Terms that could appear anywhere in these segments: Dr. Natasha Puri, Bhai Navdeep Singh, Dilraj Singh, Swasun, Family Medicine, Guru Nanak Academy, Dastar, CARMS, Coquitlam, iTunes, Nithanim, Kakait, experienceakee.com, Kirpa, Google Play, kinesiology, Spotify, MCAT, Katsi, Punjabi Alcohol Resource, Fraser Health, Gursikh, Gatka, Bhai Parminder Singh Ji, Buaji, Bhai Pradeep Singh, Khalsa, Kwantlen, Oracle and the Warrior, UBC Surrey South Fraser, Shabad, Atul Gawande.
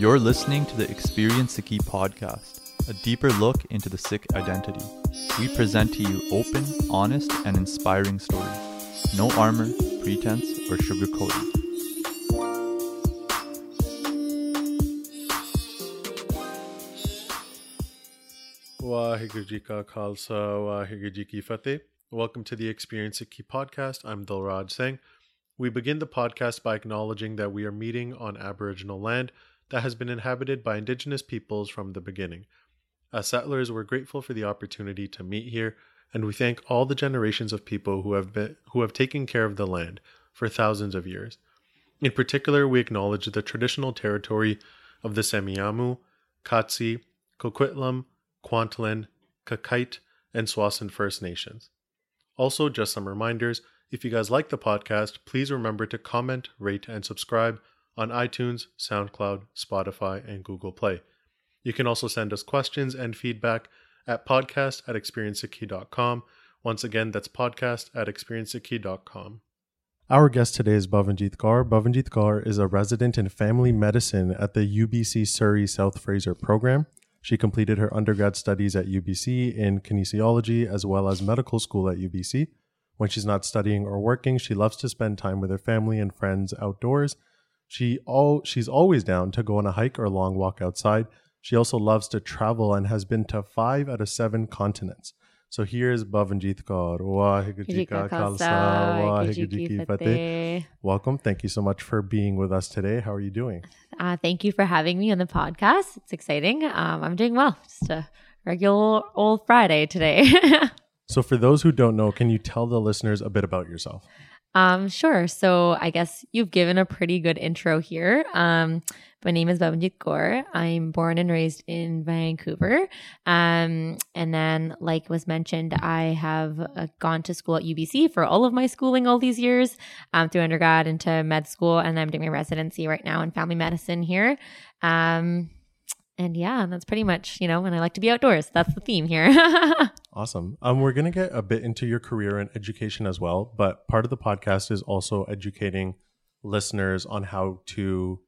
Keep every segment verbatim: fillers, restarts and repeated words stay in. You're listening to the Experience Sikhi Podcast, a deeper look into the Sikh identity. We present to you open, honest, and inspiring stories. No armor, pretense, or sugarcoating. Wahegur Ji ka Khalsa, Wahegur Ji ki Fateh. Welcome to the Experience Sikhi Podcast. I'm Dilraj Singh. We begin the podcast by acknowledging that we are meeting on Aboriginal land that has been inhabited by Indigenous peoples from the beginning. As settlers, we're grateful for the opportunity to meet here, and we thank all the generations of people who have been, who have taken care of the land for thousands of years. In particular, we acknowledge the traditional territory of the Semiyamu, Katsi, Coquitlam, Kwantlen, Kakait, and Swasun First Nations. Also, just some reminders, if you guys like the podcast, please remember to comment, rate, and subscribe on iTunes, SoundCloud, Spotify, and Google Play. You can also send us questions and feedback at podcast at experience akee dot com. Once again, that's podcast at experience akee dot com. Our guest today is Bhavanjeet Kaur. Bhavanjeet Kaur is a resident in family medicine at the U B C Surrey South Fraser program. She completed her undergrad studies at U B C in kinesiology as well as medical school at U B C. When she's not studying or working, she loves to spend time with her family and friends outdoors. She all, she's always down to go on a hike or a long walk outside. She also loves to travel and has been to five out of seven continents. So here's Bhavanjeet Kaur. Wahegur Ji ka Khalsa, Wahegur Ji ki Fateh. Welcome. Thank you so much for being with us today. How are you doing? Uh, thank you for having me on the podcast. It's exciting. Um, I'm doing well. Just a regular old Friday today. So for those who don't know, can you tell the listeners a bit about yourself? Um, sure. So I guess you've given a pretty good intro here. Um, my name is Bhavanjeet Kaur. I'm born and raised in Vancouver. Um, and then, like was mentioned, I have uh, gone to school at U B C for all of my schooling all these years, um, through undergrad into med school. And I'm doing my residency right now in family medicine here. Um, and yeah, that's pretty much, you know, and I like to be outdoors. That's the theme here. Awesome. Um, we're going to get a bit into your career and education as well, but part of the podcast is also educating listeners on how to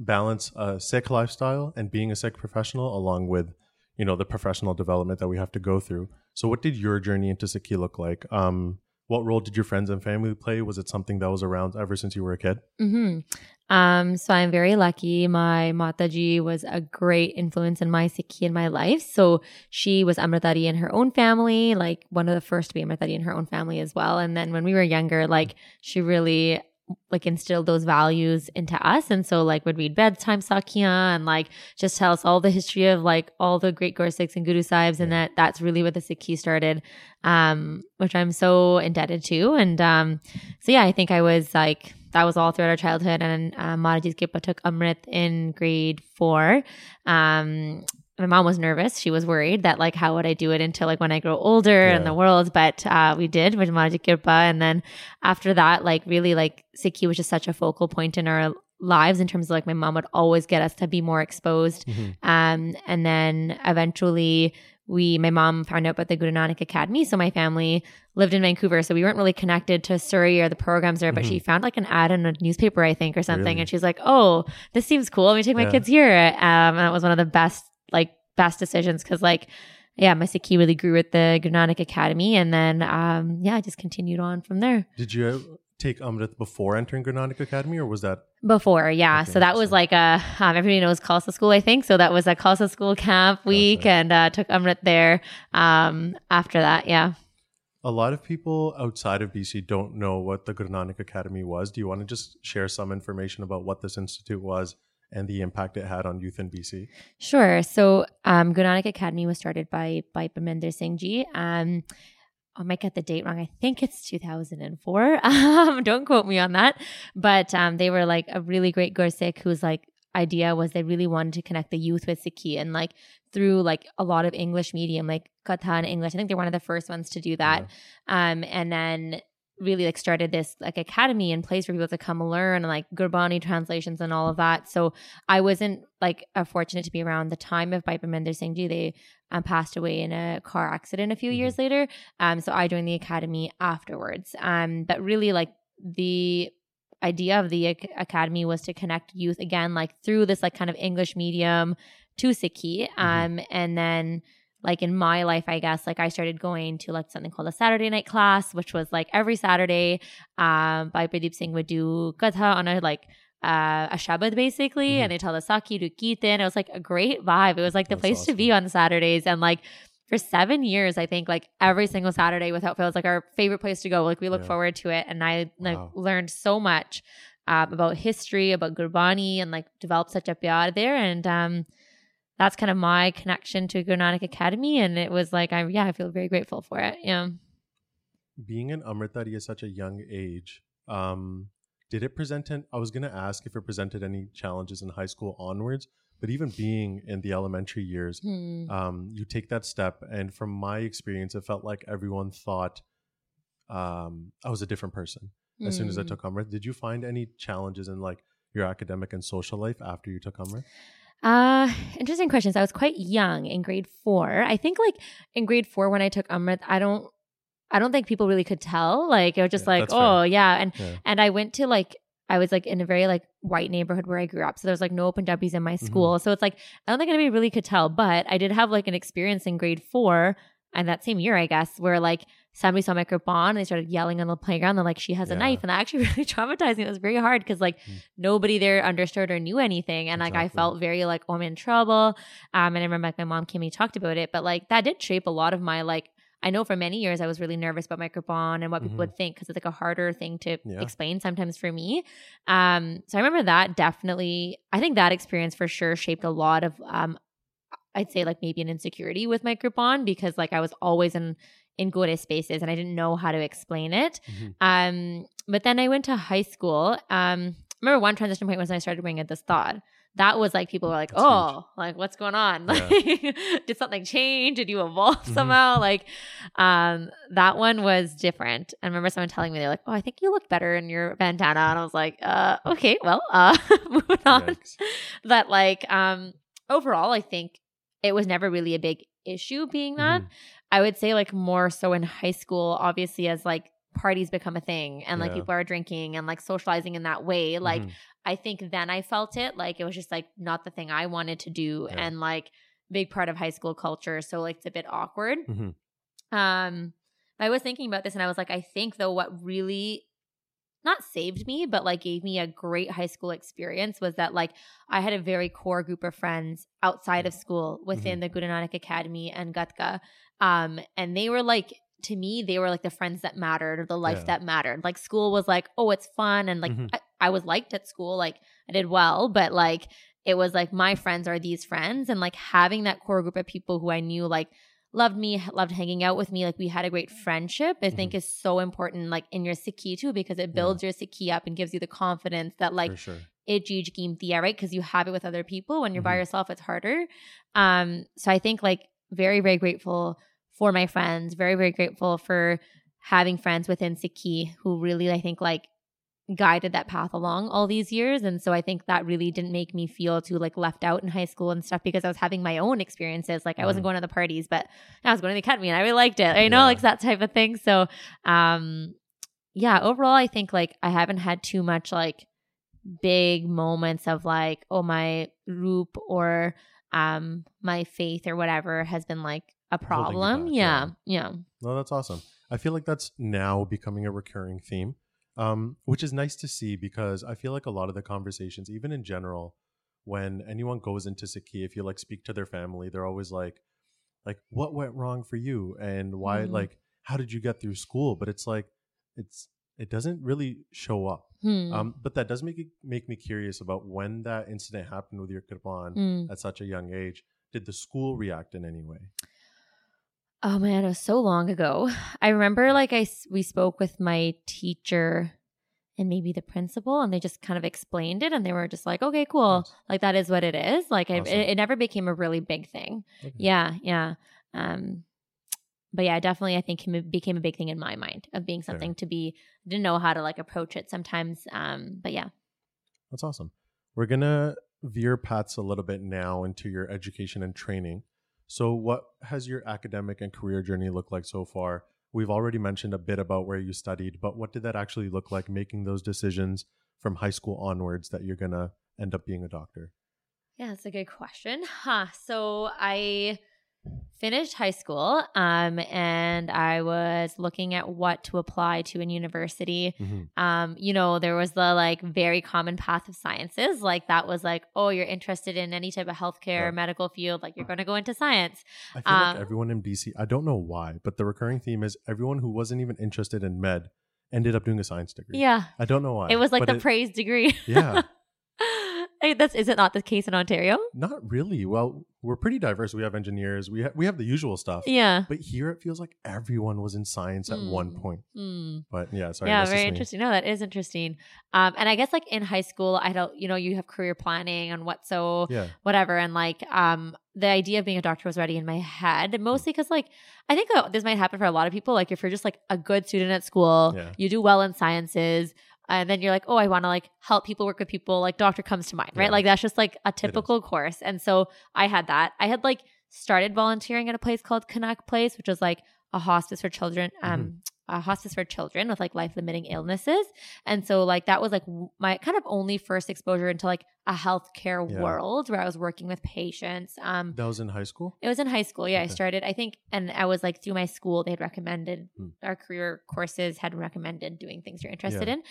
balance a Sikh lifestyle and being a Sikh professional, along with, you know, the professional development that we have to go through. So what did your journey into Sikhi look like? Um, what role did your friends and family play? Was it something that was around ever since you were a kid? Mm-hmm. Um, so I'm very lucky. My Mataji was a great influence in my Sikhi in my life. So she was Amritari in her own family, like one of the first to be Amritari in her own family as well. And then when we were younger, like she really like instilled those values into us. And so like would read bedtime sakhiyan and like just tell us all the history of like all the great Gursikhs and Guru Sahibs. And that that's really where the Sikhi started, um, which I'm so indebted to. And um, so yeah, I think I was like... that was all throughout our childhood. And uh, Maharaji's Kipa took Amrit in grade four. Um, my mom was nervous. She was worried that like, how would I do it until like when I grow older in yeah. the world? But uh, we did with Maharaji Kipa. And then after that, like really like Sikhi was just such a focal point in our lives in terms of like my mom would always get us to be more exposed. Mm-hmm. Um, and then eventually... We, my mom found out about the Guru Nanak Academy. So my family lived in Vancouver. So we weren't really connected to Surrey or the programs there, but mm-hmm. she found like an ad in a newspaper, I think, or something. Really? And she's like, oh, this seems cool. Let me take my yeah. kids here. Um, and that was one of the best, like best decisions. Cause like, yeah, my Sikhi really grew at the Guru Nanak Academy. And then, um, yeah, I just continued on from there. Did you have- take Amrit before entering Guru Nanak Academy, or was that before? Yeah, okay, so that was like a um, everybody knows Khalsa school, I think. So that was a Khalsa school camp week, okay. and uh, took Amrit there. Um, after that, yeah. A lot of people outside of B C don't know what the Guru Nanak Academy was. Do you want to just share some information about what this institute was and the impact it had on youth in B C? Sure. So um, Guru Nanak Academy was started by Bhai Parminder Singh Ji. Um, I might get the date wrong. I think it's two thousand four. Um, don't quote me on that. But um, they were like a really great Gursikh whose like idea was they really wanted to connect the youth with Sikhi and like through like a lot of English medium, like Katha and English. I think they're one of the first ones to do that. Yeah. Um, and then really like started this like academy and place for people to come learn and like Gurbani translations and all of that. So I wasn't like uh, fortunate to be around the time of Bhai Parminder Singh Ji. They um, passed away in a car accident a few mm-hmm. years later. Um, so I joined the academy afterwards. Um, but really like the idea of the academy was to connect youth again, like through this like kind of English medium to Sikhi. Um, mm-hmm. And then like in my life, I guess, like I started going to like something called a Saturday night class, which was like every Saturday, um, Bhai Pradeep Singh would do katha on a like uh, a Shabad basically. Mm-hmm. And they tell us Saki to Keetan. It was like a great vibe. It was like the That's place awesome. to be on Saturdays. And like, for seven years, I think, like every single Saturday without fail, it's like our favorite place to go. Like we look yeah. forward to it. And I like wow. learned so much um, about history, about Gurbani, and like developed such a pyar there. And um, that's kind of my connection to Guru Nanak Academy. And it was like, I yeah, I feel very grateful for it. Yeah. Being in Amritari at such a young age, um, did it present, an, I was going to ask if it presented any challenges in high school onwards. But even being in the elementary years, mm. um, you take that step. And from my experience, it felt like everyone thought um, I was a different person mm. as soon as I took Amrit. Did you find any challenges in like your academic and social life after you took Amrit? Uh, interesting questions. I was quite young in grade four. I think like in grade four when I took Amrit, I don't I don't think people really could tell. Like it was just yeah, like, oh, fair. yeah. And yeah. and I went to like, I was like in a very like white neighborhood where I grew up. So there's like no Punjabis in my school. Mm-hmm. So it's like, I don't think anybody really could tell, but I did have like an experience in grade four and that same year, I guess, where like somebody saw my kirpan and they started yelling on the playground. They're like, she has yeah. a knife. And that actually really traumatized me. It was very hard because like mm. nobody there understood or knew anything. And exactly. like, I felt very like, oh, I'm in trouble. Um, and I remember like my mom came and talked about it, but like that did shape a lot of my like, I know for many years I was really nervous about my kirpan and what mm-hmm. people would think because it's like a harder thing to yeah. explain sometimes for me. Um, so I remember that definitely, I think that experience for sure shaped a lot of, um, I'd say like maybe an insecurity with my kirpan because like I was always in, in gore spaces and I didn't know how to explain it. Mm-hmm. Um, but then I went to high school. Um, I remember one transition point was when I started wearing a dastar. That was like people were like, That's oh, huge. like what's going on? Yeah. Like, did something change? Did you evolve mm-hmm. somehow? Like um, that one was different. I remember someone telling me, they're like, oh, I think you look better in your bandana. And I was like, uh, okay, well, uh, moving on. But like um, overall, I think it was never really a big issue being that. Mm-hmm. I would say like more so in high school, obviously as like parties become a thing and yeah. like people are drinking and like socializing in that way. Like mm-hmm. I think then I felt it like it was just like not the thing I wanted to do yeah. and like big part of high school culture. So like it's a bit awkward. Mm-hmm. Um, I was thinking about this and I was like, I think though what really not saved me, but like gave me a great high school experience was that like I had a very core group of friends outside of school within mm-hmm. the Guru Nanak Academy and Gatka. Um, and they were like, to me, they were like the friends that mattered or the life yeah. that mattered. Like school was like, oh, it's fun. And like mm-hmm. I, I was liked at school. Like I did well, but like it was like my friends are these friends. And like having that core group of people who I knew like loved me, loved hanging out with me. Like we had a great friendship, I mm-hmm. think is so important like in your Sikhi too, because it builds yeah. your Sikhi up and gives you the confidence that like it juj keemti, right? Because you have it with other people. When you're mm-hmm. by yourself, it's harder. Um, so I think like very, very grateful for my friends, very, very grateful for having friends within Sikhi who really, I think, like guided that path along all these years. And so I think that really didn't make me feel too like left out in high school and stuff because I was having my own experiences. Like I wasn't going to the parties, but I was going to the academy and I really liked it, you know, yeah. like that type of thing. So um, yeah, overall, I think like I haven't had too much like big moments of like, oh, my roop or um, my faith or whatever has been like a problem. Back, yeah. yeah. Yeah. No, that's awesome. I feel like that's now becoming a recurring theme, um, which is nice to see because I feel like a lot of the conversations, even in general, when anyone goes into Sikhi, if you like speak to their family, they're always like, like, what went wrong for you? And why, mm-hmm. like, how did you get through school? But it's like, it's, it doesn't really show up. Hmm. Um, but that does make it, make me curious about when that incident happened with your kirpan mm. at such a young age. Did the school react in any way? Oh man, it was so long ago. I remember like I, we spoke with my teacher and maybe the principal and they just kind of explained it and they were just like, okay, cool. Nice. Like that is what it is. Like awesome. it, it never became a really big thing. Okay. Yeah, yeah. Um, but yeah, definitely I think it became a big thing in my mind of being something Fair. to be, didn't know how to like approach it sometimes. Um, but yeah. That's awesome. We're going to veer paths a little bit now into your education and training. So what has your academic and career journey looked like so far? We've already mentioned a bit about where you studied, but what did that actually look like, making those decisions from high school onwards that you're going to end up being a doctor? Yeah, that's a good question. Huh. So I finished high school um, and I was looking at what to apply to in university. Mm-hmm. Um, you know, there was the like very common path of sciences. Like that was like, oh, you're interested in any type of healthcare, yeah. medical field, like you're going to go into science. I feel um, like everyone in B C, I don't know why, but the recurring theme is everyone who wasn't even interested in med ended up doing a science degree. Yeah. I don't know why. It was like the it, praised degree. Yeah. That's, is it not the case in Ontario? Not really. Well, we're pretty diverse. We have engineers. We, ha- we have the usual stuff. Yeah. But here it feels like everyone was in science at mm. one point. Mm. But yeah, sorry. Yeah, very interesting. No, that is interesting. Um, and I guess like in high school, I don't, you know, you have career planning and what so, yeah. whatever. And like um, the idea of being a doctor was already in my head, mostly because like, I think uh, this might happen for a lot of people. Like if you're just like a good student at school, yeah. you do well in sciences, and then you're like, oh, I want to like help people, work with people, like doctor comes to mind, right? Yeah. Like that's just like a typical course. And so I had that. I had like started volunteering at a place called Connect Place, which was like a hospice for children, um, mm-hmm. a hospice for children with like life-limiting illnesses. And so like that was like my kind of only first exposure into like a healthcare yeah. world where I was working with patients. Um, that was in high school? It was in high school. Yeah, okay. I started, I think, and I was like through my school, they had recommended mm. our career courses had recommended doing things you're interested yeah. in.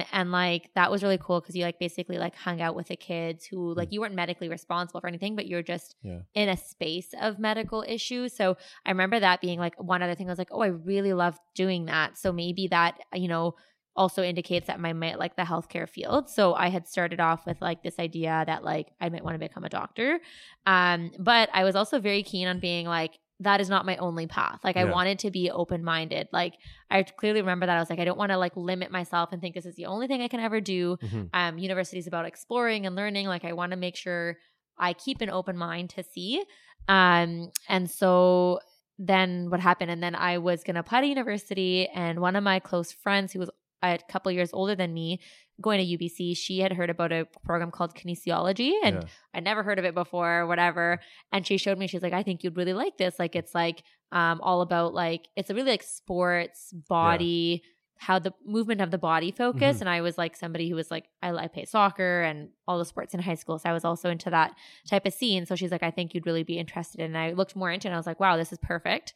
Um, and like that was really cool because you like basically like hung out with the kids who like mm. you weren't medically responsible for anything, but you were just yeah. in a space of medical issues. So I remember that being like one other thing. I was like, oh, I really love doing that. So maybe that, you know, also indicates that I might like the healthcare field. So I had started off with like this idea that like I might want to become a doctor. Um, but I was also very keen on being like, that is not my only path. Like yeah. I wanted to be open-minded. Like I clearly remember that I was like, I don't want to like limit myself and think this is the only thing I can ever do. Mm-hmm. Um, university is about exploring and learning. Like I want to make sure I keep an open mind to see. Um, and so then what happened? And then I was going to apply to university, and one of my close friends who was a couple years older than me, going to U B C, she had heard about a program called kinesiology, and yeah. I never heard of it before, whatever. And she showed me, she's like, I think you'd really like this. Like, it's like um, all about like, it's a really like sports, body, yeah. how the movement of the body focus. Mm-hmm. And I was like somebody who was like, I, I played soccer and all the sports in high school. So I was also into that type of scene. So she's like, I think you'd really be interested in it. And I looked more into it and I was like, wow, this is perfect.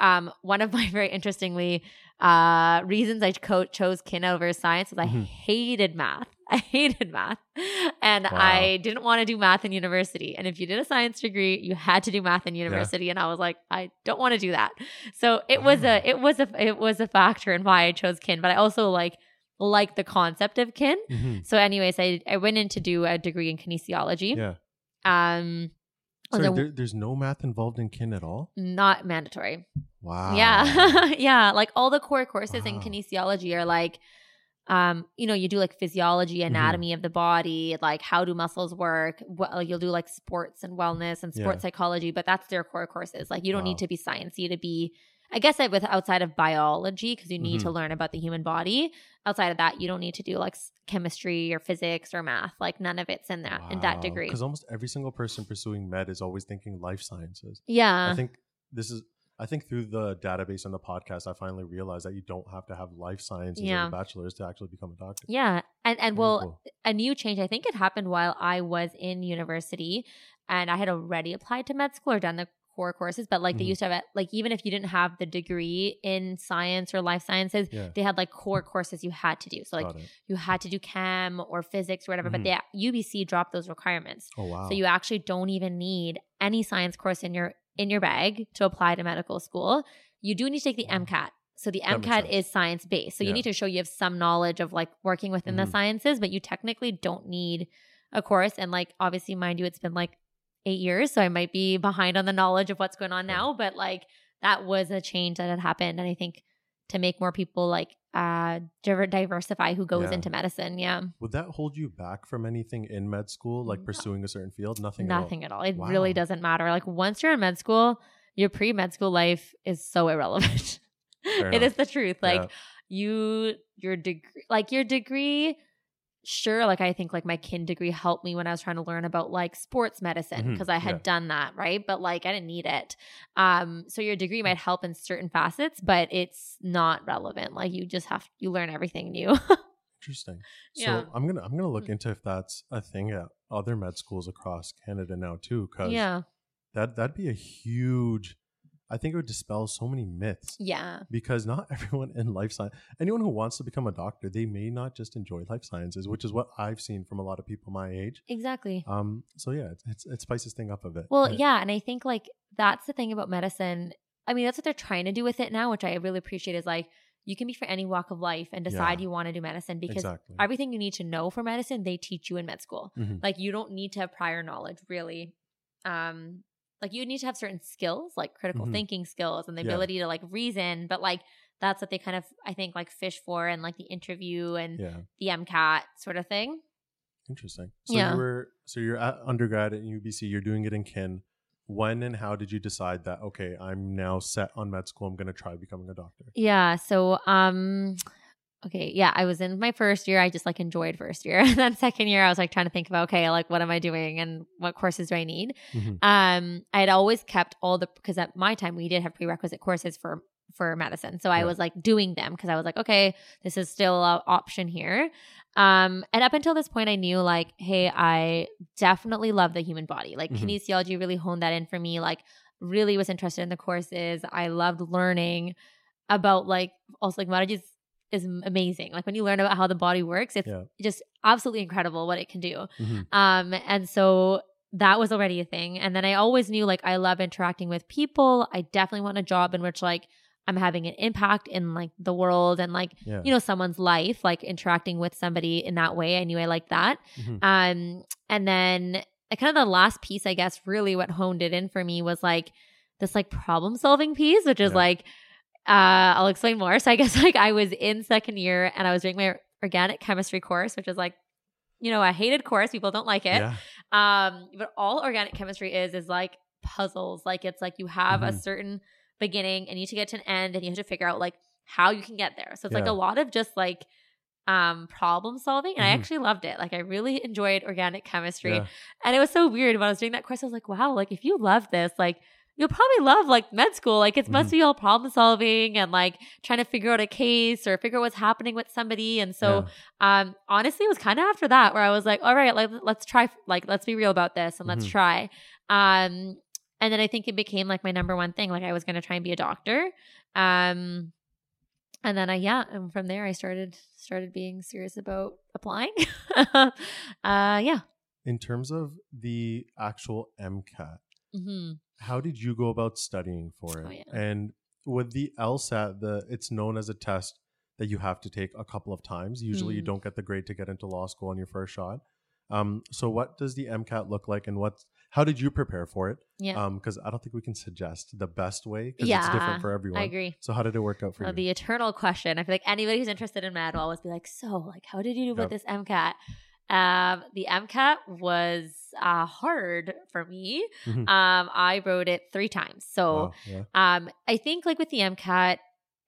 Um, one of my very interestingly uh, reasons I co- chose kin over science was I mm-hmm. hated math. I hated math. And wow. I didn't want to do math in university. And if you did a science degree, you had to do math in university. Yeah. And I was like, I don't want to do that. So it wow. was a, it was a, it was a factor in why I chose kin. But I also like, like the concept of kin. Mm-hmm. So anyways, I, I went in to do a degree in kinesiology. Yeah. Um, Sorry, there, there's no math involved in kin at all? Not mandatory. Wow. Yeah. yeah. Like all the core courses wow. in kinesiology are like, um, you know, you do like physiology, anatomy mm-hmm. of the body, like how do muscles work? Well, you'll do like sports and wellness and sports yeah. psychology, but that's their core courses. Like you don't wow. need to be sciencey to be, I guess I with outside of biology, because you need mm-hmm. to learn about the human body. Outside of that, you don't need to do like chemistry or physics or math. Like none of it's in that wow. in that degree. Because almost every single person pursuing med is always thinking life sciences. Yeah, I think this is. I think through the database and the podcast, I finally realized that you don't have to have life sciences yeah. or a bachelor's to actually become a doctor. Yeah. And and Very well, cool. a new change, I think it happened while I was in university, and I had already applied to med school or done the core courses, but like mm-hmm. they used to have it, like even if you didn't have the degree in science or life sciences, yeah. they had like core courses you had to do. So like you had to do chem or physics or whatever, mm-hmm. but the U B C dropped those requirements. Oh, wow. So you actually don't even need any science course in your in your bag to apply to medical school. You do need to take the M CAT. So the M CAT is science based. So yeah. you need to show you have some knowledge of like working within mm-hmm. the sciences, but you technically don't need a course. And like obviously, mind you, it's been like eight years, so I might be behind on the knowledge of what's going on now, but like that was a change that had happened, and I think to make more people like uh diversify who goes yeah. into medicine. Yeah. Would that hold you back from anything in med school, like no. pursuing a certain field? Nothing Nothing at all. At all. It wow. really doesn't matter. Like once you're in med school, your pre-med school life is so irrelevant. It is the truth. Like yeah. you, your degree, like your degree Sure, like I think like my kin degree helped me when I was trying to learn about like sports medicine because mm-hmm. I had yeah. done that, right? But like I didn't need it. Um, so your degree might help in certain facets, but it's not relevant. Like you just have – you learn everything new. Interesting. Yeah. So I'm gonna I'm gonna look into if that's a thing at other med schools across Canada now too, because yeah. that that'd be a huge. I think it would dispel so many myths. Yeah. Because not everyone in life science, anyone who wants to become a doctor, they may not just enjoy life sciences, which is what I've seen from a lot of people my age. Exactly. Um. So yeah, it's, it's, it spices thing up a bit. Well, right? Yeah. And I think like that's the thing about medicine. I mean, that's what they're trying to do with it now, which I really appreciate is like, you can be for any walk of life and decide yeah, you want to do medicine because exactly. everything you need to know for medicine, they teach you in med school. Mm-hmm. Like you don't need to have prior knowledge really. Um. Like you need to have certain skills, like critical mm-hmm. thinking skills and the yeah. ability to like reason. But like that's what they kind of, I think, like fish for and like the interview and yeah. the MCAT sort of thing. Interesting. So yeah. you were, so you're at undergrad at U B C, you're doing it in kin. When and how did you decide that, okay, I'm now set on med school. I'm going to try becoming a doctor. Yeah. So, um, okay. Yeah. I was in my first year. I just like enjoyed first year. And then second year, I was like trying to think about, okay, like what am I doing and what courses do I need? Mm-hmm. Um, I had always kept all the, because at my time we did have prerequisite courses for, for medicine. So yeah. I was like doing them because I was like, okay, this is still an option here. Um, and up until this point, I knew like, hey, I definitely love the human body. Like mm-hmm. kinesiology really honed that in for me. Like really was interested in the courses. I loved learning about like, also like Mataji's is amazing. Like when you learn about how the body works, it's yeah. just absolutely incredible what it can do. Mm-hmm. Um, and so that was already a thing. And then I always knew like I love interacting with people. I definitely want a job in which like I'm having an impact in like the world and like, yeah. you know, someone's life, like interacting with somebody in that way. I knew I liked that. Mm-hmm. Um, and then uh, kind of the last piece, I guess, really what honed it in for me was like this like problem solving piece, which is yeah. like, Uh, I'll explain more. So I guess like I was in second year and I was doing my organic chemistry course, which is like, you know, a hated course. People don't like it. Yeah. Um, but all organic chemistry is, is like puzzles. Like it's like you have mm-hmm. a certain beginning and you need to get to an end and you have to figure out like how you can get there. So it's yeah. like a lot of just like um, problem solving. And mm-hmm. I actually loved it. Like I really enjoyed organic chemistry. Yeah. And it was so weird when I was doing that course. I was like, wow, like if you love this, like you'll probably love like med school. Like it must mm-hmm. be all problem solving and like trying to figure out a case or figure out what's happening with somebody. And so yeah. um, honestly, it was kind of after that where I was like, all right, like, let's try, like, let's be real about this and mm-hmm. let's try. Um, and then I think it became like my number one thing. Like I was going to try and be a doctor. Um, and then I, yeah. And from there I started, started being serious about applying. uh, yeah. In terms of the actual MCAT, mm-hmm. how did you go about studying for it? Oh, yeah. And with the LSAT, the it's known as a test that you have to take a couple of times. Usually mm. you don't get the grade to get into law school on your first shot. Um, so what does the MCAT look like and what's, how did you prepare for it? Yeah. Um, because I don't think we can suggest the best way because yeah, it's different for everyone. I agree. So how did it work out for well, you? The eternal question. I feel like anybody who's interested in med will always be like, so like, how did you do yep. with this MCAT? Um, the MCAT was uh, hard for me. Mm-hmm. Um, I wrote it three times. So, wow, yeah. um, I think like with the MCAT,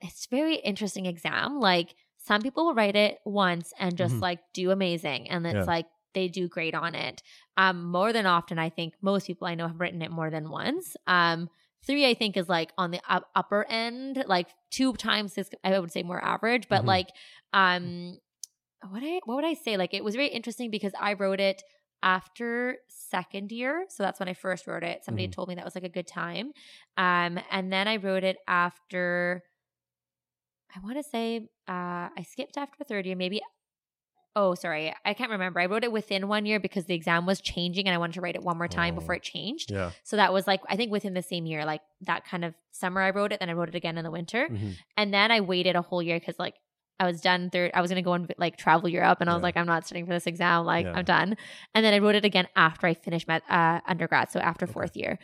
it's a very interesting exam. Like some people will write it once and just mm-hmm. like do amazing. And it's yeah. like, they do great on it. Um, more than often, I think most people I know have written it more than once. Um, three, I think is like on the up- upper end, like two times this, I would say more average, but mm-hmm. like, um, What I what would I say? Like it was very interesting because I wrote it after second year, so that's when I first wrote it. Somebody mm. told me that was like a good time, um, and then I wrote it after. I want to say uh, I skipped after third year, maybe. Oh, sorry, I can't remember. I wrote it within one year because the exam was changing, and I wanted to write it one more time oh. before it changed. Yeah. So that was like I think within the same year, like that kind of summer I wrote it. Then I wrote it again in the winter, mm-hmm. and then I waited a whole year because like. I was done third. I was going to go and like travel Europe and I yeah. was like, I'm not studying for this exam. Like yeah. I'm done. And then I wrote it again after I finished med, uh, undergrad. So after okay. fourth year.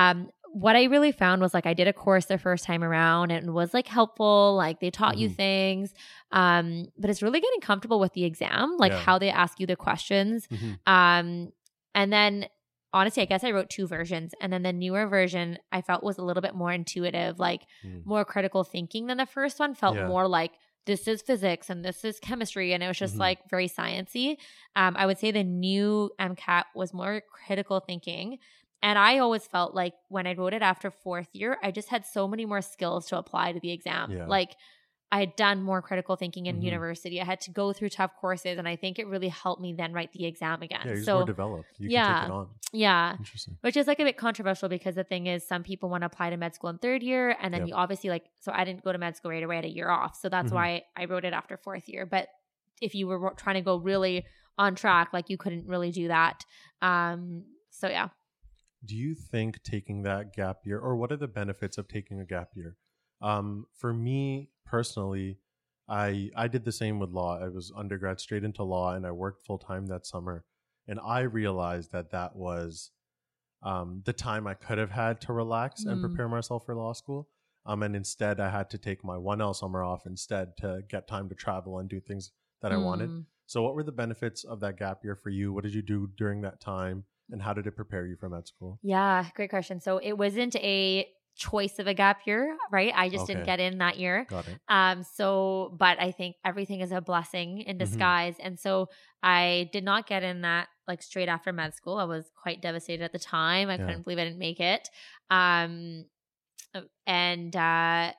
Um, what I really found was like, I did a course the first time around and it was like helpful. Like they taught mm-hmm. you things. Um, but it's really getting comfortable with the exam, like yeah. how they ask you the questions. Mm-hmm. Um, and then honestly, I guess I wrote two versions. And then the newer version I felt was a little bit more intuitive, like mm. more critical thinking than the first one felt yeah. more like, this is physics and this is chemistry. And it was just mm-hmm. like very sciencey. Um, I would say the new MCAT was more critical thinking. And I always felt like when I wrote it after fourth year, I just had so many more skills to apply to the exam. Yeah. Like I had done more critical thinking in mm-hmm. university. I had to go through tough courses, and I think it really helped me then write the exam again. Yeah, you're so, more developed. You yeah, can take it on. Yeah. Interesting. Which is like a bit controversial because the thing is some people want to apply to med school in third year, and then yep. you obviously like – so I didn't go to med school right away. I had a year off. So that's mm-hmm. why I wrote it after fourth year. But if you were trying to go really on track, like you couldn't really do that. Um, so yeah. Do you think taking that gap year – or what are the benefits of taking a gap year? Um, for me – Personally, I I did the same with law. I was undergrad straight into law, and I worked full time that summer. And I realized that that was um, the time I could have had to relax mm. and prepare myself for law school. Um, and instead, I had to take my one L summer off instead to get time to travel and do things that mm. I wanted. So, what were the benefits of that gap year for you? What did you do during that time, and how did it prepare you for med school? Yeah, great question. So it wasn't a choice of a gap year, right? I just okay. didn't get in that year. Got it. Um, so, but I think everything is a blessing in disguise. Mm-hmm. And so I did not get in that like straight after med school. I was quite devastated at the time. I yeah. couldn't believe I didn't make it. Um, and, uh,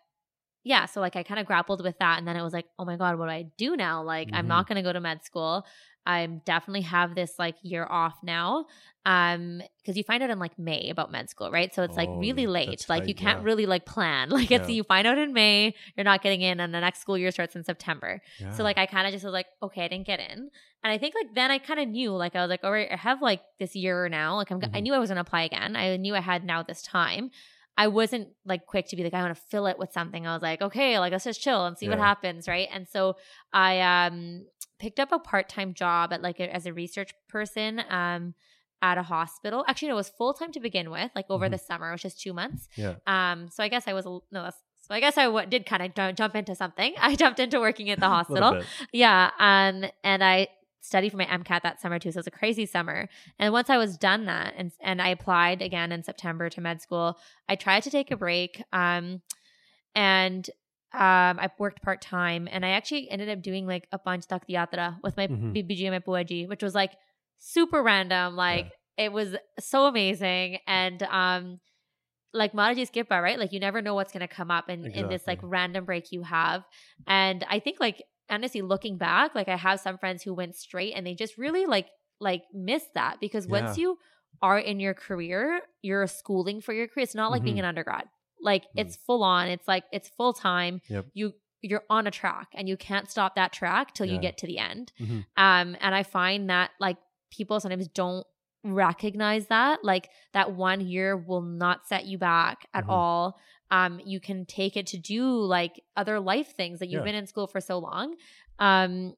yeah, so like I kind of grappled with that. And then it was like, oh my God, what do I do now? Like, mm-hmm. I'm not going to go to med school. I'm definitely have this like year off now. Um, cause you find out in like May about med school, right? So it's oh, like really late. Like right, you can't yeah. really like plan. Like yeah. it's, you find out in May, you're not getting in, and the next school year starts in September. Yeah. So like I kind of just was like, okay, I didn't get in. And I think like then I kind of knew, like I was like, all right, I have like this year now. Like I'm, mm-hmm. I knew I was going to apply again. I knew I had now this time. I wasn't like quick to be like, I want to fill it with something. I was like, okay, like let's just chill and see yeah. what happens, right? And so I um, picked up a part-time job at like a, as a research person um, at a hospital. Actually, no, it was full-time to begin with, like over mm-hmm. the summer, which is two months. Yeah. Um. So I guess I was no. That's, so I guess I w- did kind of d- jump into something. I jumped into working at the hospital. Yeah. Um. And I studied for my MCAT that summer too. So it was a crazy summer. And once I was done that and and I applied again in September to med school, I tried to take a break um, and um, I worked part-time, and I actually ended up doing like a bunch tak yatra with my mm-hmm. B B G and my Buaji, which was like super random. Like yeah. it was so amazing. And um, like Maharaji's Kipa, right? Like you never know what's going to come up in, exactly. in this like random break you have. And I think like honestly, looking back, like I have some friends who went straight and they just really like like miss that, because yeah. once you are in your career, you're schooling for your career. It's not like mm-hmm. being an undergrad. Like mm. it's full on. It's like it's full time. Yep. You you're on a track and you can't stop that track till yeah. you get to the end. Mm-hmm. Um, and I find that like people sometimes don't recognize that. Like that one year will not set you back at mm-hmm. all. Um, you can take it to do like other life things that you've yeah. been in school for so long. Um,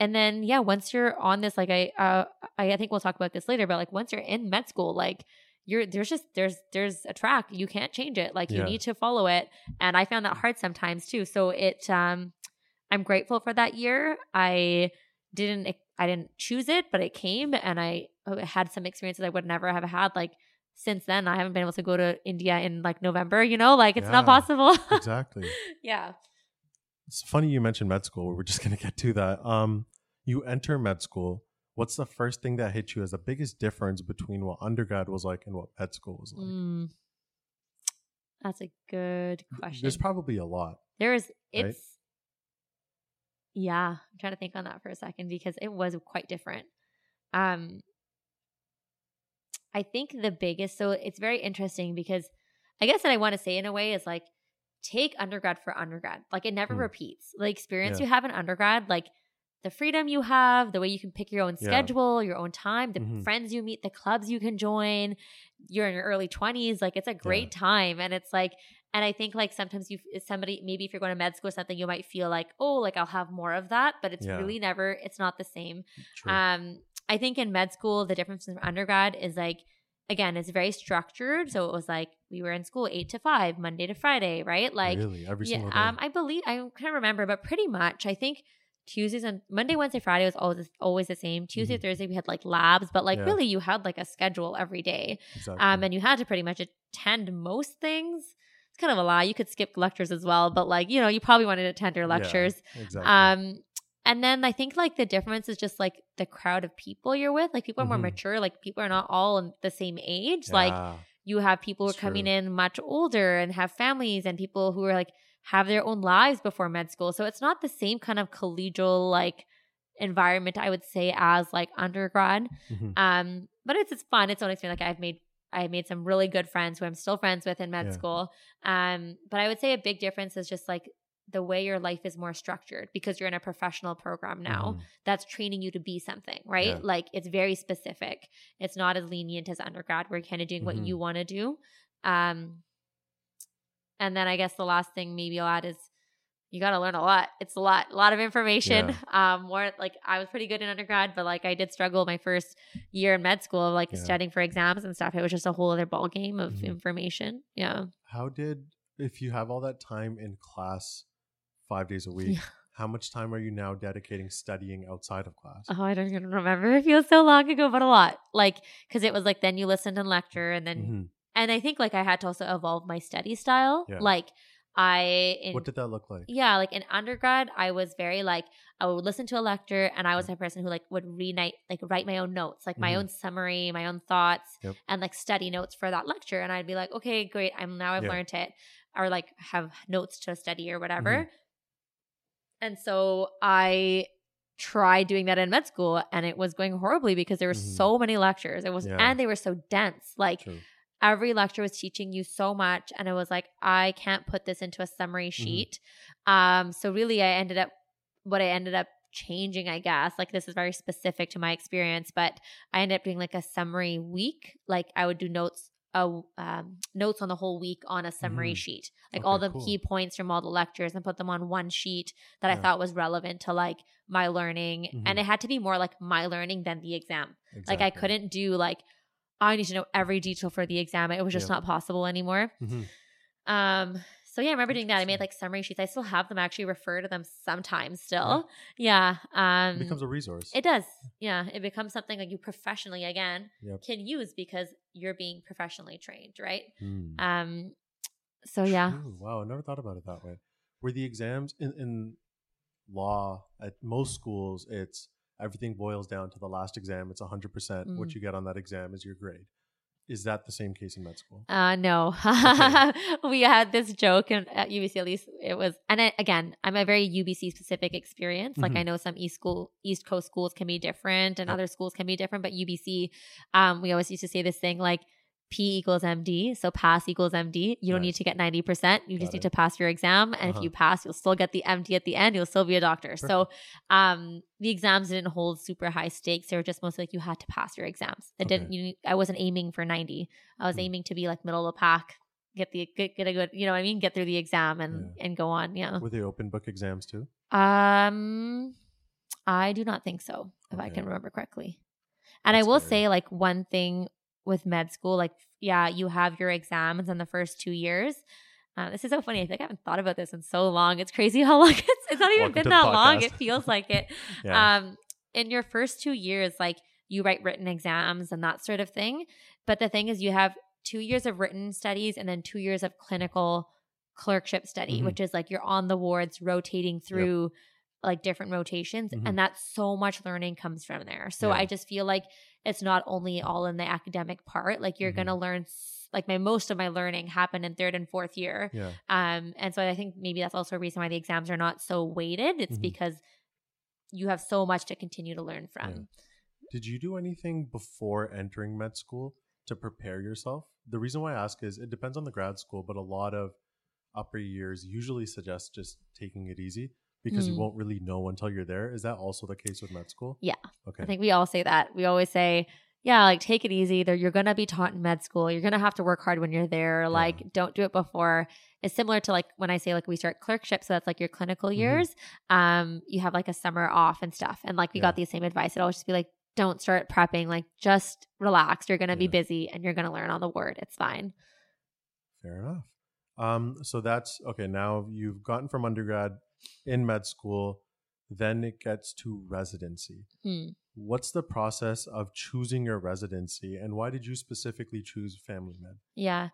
and then, yeah, once you're on this, like I, uh, I, I think we'll talk about this later, but like once you're in med school, like you're, there's just, there's, there's a track, you can't change it. Like yeah. you need to follow it. And I found that hard sometimes too. So it, um, I'm grateful for that year. I didn't, I didn't choose it, but it came, and I had some experiences I would never have had. Like, since then, I haven't been able to go to India in like November, you know, like it's yeah, not possible. Exactly. Yeah. It's funny you mentioned med school. We're just going to get to that. Um, you enter med school. What's the first thing that hit you as the biggest difference between what undergrad was like and what med school was like? Mm, that's a good question. There's probably a lot. There is. It's. Right? Yeah. I'm trying to think on that for a second, because it was quite different. Um. I think the biggest, so it's very interesting, because I guess that I want to say in a way is like, take undergrad for undergrad. Like it never mm. repeats. The experience yeah. you have in undergrad, like the freedom you have, the way you can pick your own yeah. schedule, your own time, the mm-hmm. friends you meet, the clubs you can join, you're in your early twenties. Like it's a great yeah. time. And it's like, and I think like sometimes you, somebody, maybe if you're going to med school or something, you might feel like, oh, like I'll have more of that, but it's yeah. really never, it's not the same. True. Um, I think in med school, the difference from undergrad is like, again, it's very structured. So it was like we were in school eight to five, Monday to Friday, right? Like, really? Every yeah, single day? Um, I believe, I can't remember, but pretty much I think Tuesdays and Monday, Wednesday, Friday was always, always the same. Tuesday, mm-hmm. Thursday, we had like labs, but like yeah. really you had like a schedule every day. Exactly. Um, and you had to pretty much attend most things. It's kind of a lie. You could skip lectures as well, but like, you know, you probably wanted to attend your lectures. Yeah, exactly. Um, And then I think like the difference is just like the crowd of people you're with. Like people are more mm-hmm. mature. Like people are not all the same age. Yeah, like you have people who are coming true. in much older and have families, and people who are like have their own lives before med school. So it's not the same kind of collegial like environment, I would say, as like undergrad. Mm-hmm. Um, but it's it's fun. It's own experience. Like I've made I've made some really good friends who I'm still friends with in med yeah. school. Um, but I would say a big difference is just like the way your life is more structured because you're in a professional program now mm-hmm. that's training you to be something, right? Yeah. Like it's very specific. It's not as lenient as undergrad where you're kind of doing mm-hmm. what you want to do. Um, and then I guess the last thing maybe I'll add is you got to learn a lot. It's a lot, a lot of information. Yeah. Um, more like I was pretty good in undergrad, but like I did struggle my first year in med school, like yeah. studying for exams and stuff. It was just a whole other ballgame of mm-hmm. information. Yeah. How did, if you have all that time in class, five days a week. Yeah. How much time are you now dedicating studying outside of class? Oh, I don't even remember. It feels so long ago, but a lot. Like, because it was like then you listened and lecture, and then mm-hmm. and I think like I had to also evolve my study style. Yeah. Like, I in, what did that look like? Yeah, like in undergrad, I was very like I would listen to a lecture, and I was mm-hmm. the person who like would reunite, like write my own notes, like my mm-hmm. own summary, my own thoughts, yep. and like study notes for that lecture. And I'd be like, okay, great, I'm now I've yeah. learned it, or like have notes to study or whatever. Mm-hmm. And so I tried doing that in med school, and it was going horribly because there were mm-hmm. so many lectures. It was, yeah. and they were so dense. Like True. Every lecture was teaching you so much, and it was like I can't put this into a summary sheet. Mm-hmm. Um, so really, I ended up what I ended up changing, I guess. Like this is very specific to my experience, but I ended up doing like a summary week. Like I would do notes. A, um, notes on the whole week on a summary mm-hmm. sheet, like okay, all the cool. key points from all the lectures, and put them on one sheet that yeah. I thought was relevant to like my learning. Mm-hmm. And it had to be more like my learning than the exam. Exactly. Like I couldn't do like, I need to know every detail for the exam. It was just yeah. not possible anymore. Mm-hmm. Um, so yeah, I remember doing that. I made like summary sheets. I still have them. I actually refer to them sometimes still. Yeah. yeah um, it becomes a resource. It does. Yeah. It becomes something like you professionally, again, yep. can use because you're being professionally trained, right? Mm. Um. So True. yeah. Wow. I never thought about it that way. Were the exams in, in law at most schools, it's everything boils down to the last exam. It's one hundred percent. Mm. What you get on that exam is your grade. Is that the same case in med school? Uh, no. Okay. We had this joke in, at U B C, at least it was, and I, again, I'm a very U B C specific experience. Mm-hmm. Like I know some East school, East Coast schools can be different and yep. other schools can be different, but U B C, um, we always used to say this thing like P equals M D. So pass equals M D. You don't nice. Need to get ninety percent. You Got just it. Need to pass your exam. And uh-huh. if you pass, you'll still get the M D at the end. You'll still be a doctor. Perfect. So um, the exams didn't hold super high stakes. They were just mostly like you had to pass your exams. It okay. didn't. You, I wasn't aiming for ninety. I was mm. aiming to be like middle of the pack, get the get, get a good, you know what I mean? Get through the exam and, yeah. and go on. Yeah. Were they open book exams too? Um, I do not think so, if okay. I can remember correctly. And That's I will scary. Say like one thing with med school, like, yeah, you have your exams in the first two years. Uh, this is so funny. I think I haven't thought about this in so long. It's crazy how long it's, it's not even Welcome been that podcast. Long. It feels like it. yeah. Um, in your first two years, like you write written exams and that sort of thing. But the thing is you have two years of written studies and then two years of clinical clerkship study, mm-hmm. which is like you're on the wards rotating through yep. like different rotations. Mm-hmm. And that's so much learning comes from there. So yeah. I just feel like it's not only all in the academic part. Like you're mm-hmm. going to learn, like my most of my learning happened in third and fourth year. Yeah. Um, and so I think maybe that's also a reason why the exams are not so weighted. It's mm-hmm. because you have so much to continue to learn from. Yeah. Did you do anything before entering med school to prepare yourself? The reason why I ask is it depends on the grad school, but a lot of upper years usually suggest just taking it easy. Because mm. you won't really know until you're there. Is that also the case with med school? Yeah. Okay. I think we all say that. We always say, yeah, like take it easy. There, you're going to be taught in med school. You're going to have to work hard when you're there. Like yeah. don't do it before. It's similar to like when I say like we start clerkship. So that's like your clinical years. Mm-hmm. Um, you have like a summer off and stuff. And like we yeah. got the same advice. It always just be like, don't start prepping. Like just relax. You're going to yeah. be busy and you're going to learn on the word. It's fine. Fair enough. Um, so that's okay. Now you've gotten from undergrad in med school, then it gets to residency. Mm. What's the process of choosing your residency, and why did you specifically choose family med? Yeah,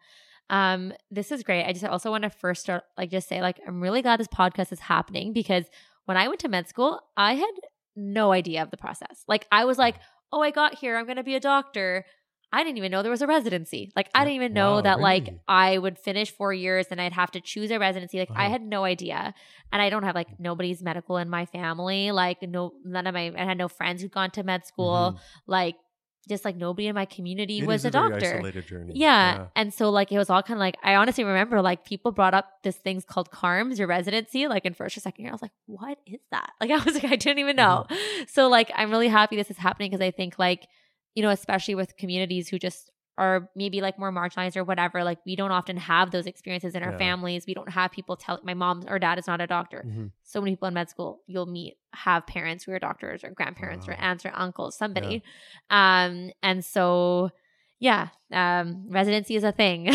um, this is great. I just also want to first start, like, just say, like, I'm really glad this podcast is happening because when I went to med school, I had no idea of the process. Like, I was like, oh, I got here, I'm going to be a doctor. I didn't even know there was a residency. Like, I didn't even know wow, that, really? like, I would finish four years and I'd have to choose a residency. Like, wow. I had no idea. And I don't have, like, nobody's medical in my family. Like, no, none of my, I had no friends who'd gone to med school. Mm-hmm. Like, just, like, nobody in my community it was a, a doctor. It is a very isolated journey. Yeah. yeah. And so, like, it was all kind of, like, I honestly remember, like, people brought up this thing called CARMS, your residency. Like, in first or second year, I was like, what is that? Like, I was like, I didn't even know. Mm-hmm. So, like, I'm really happy this is happening because I think, like, you know, especially with communities who just are maybe like more marginalized or whatever, like we don't often have those experiences in our yeah. families. We don't have people tell, my mom or dad is not a doctor. Mm-hmm. So many people in med school you'll meet have parents who are doctors or grandparents wow. or aunts or uncles, somebody. Yeah. Um, and so, yeah, um, residency is a thing.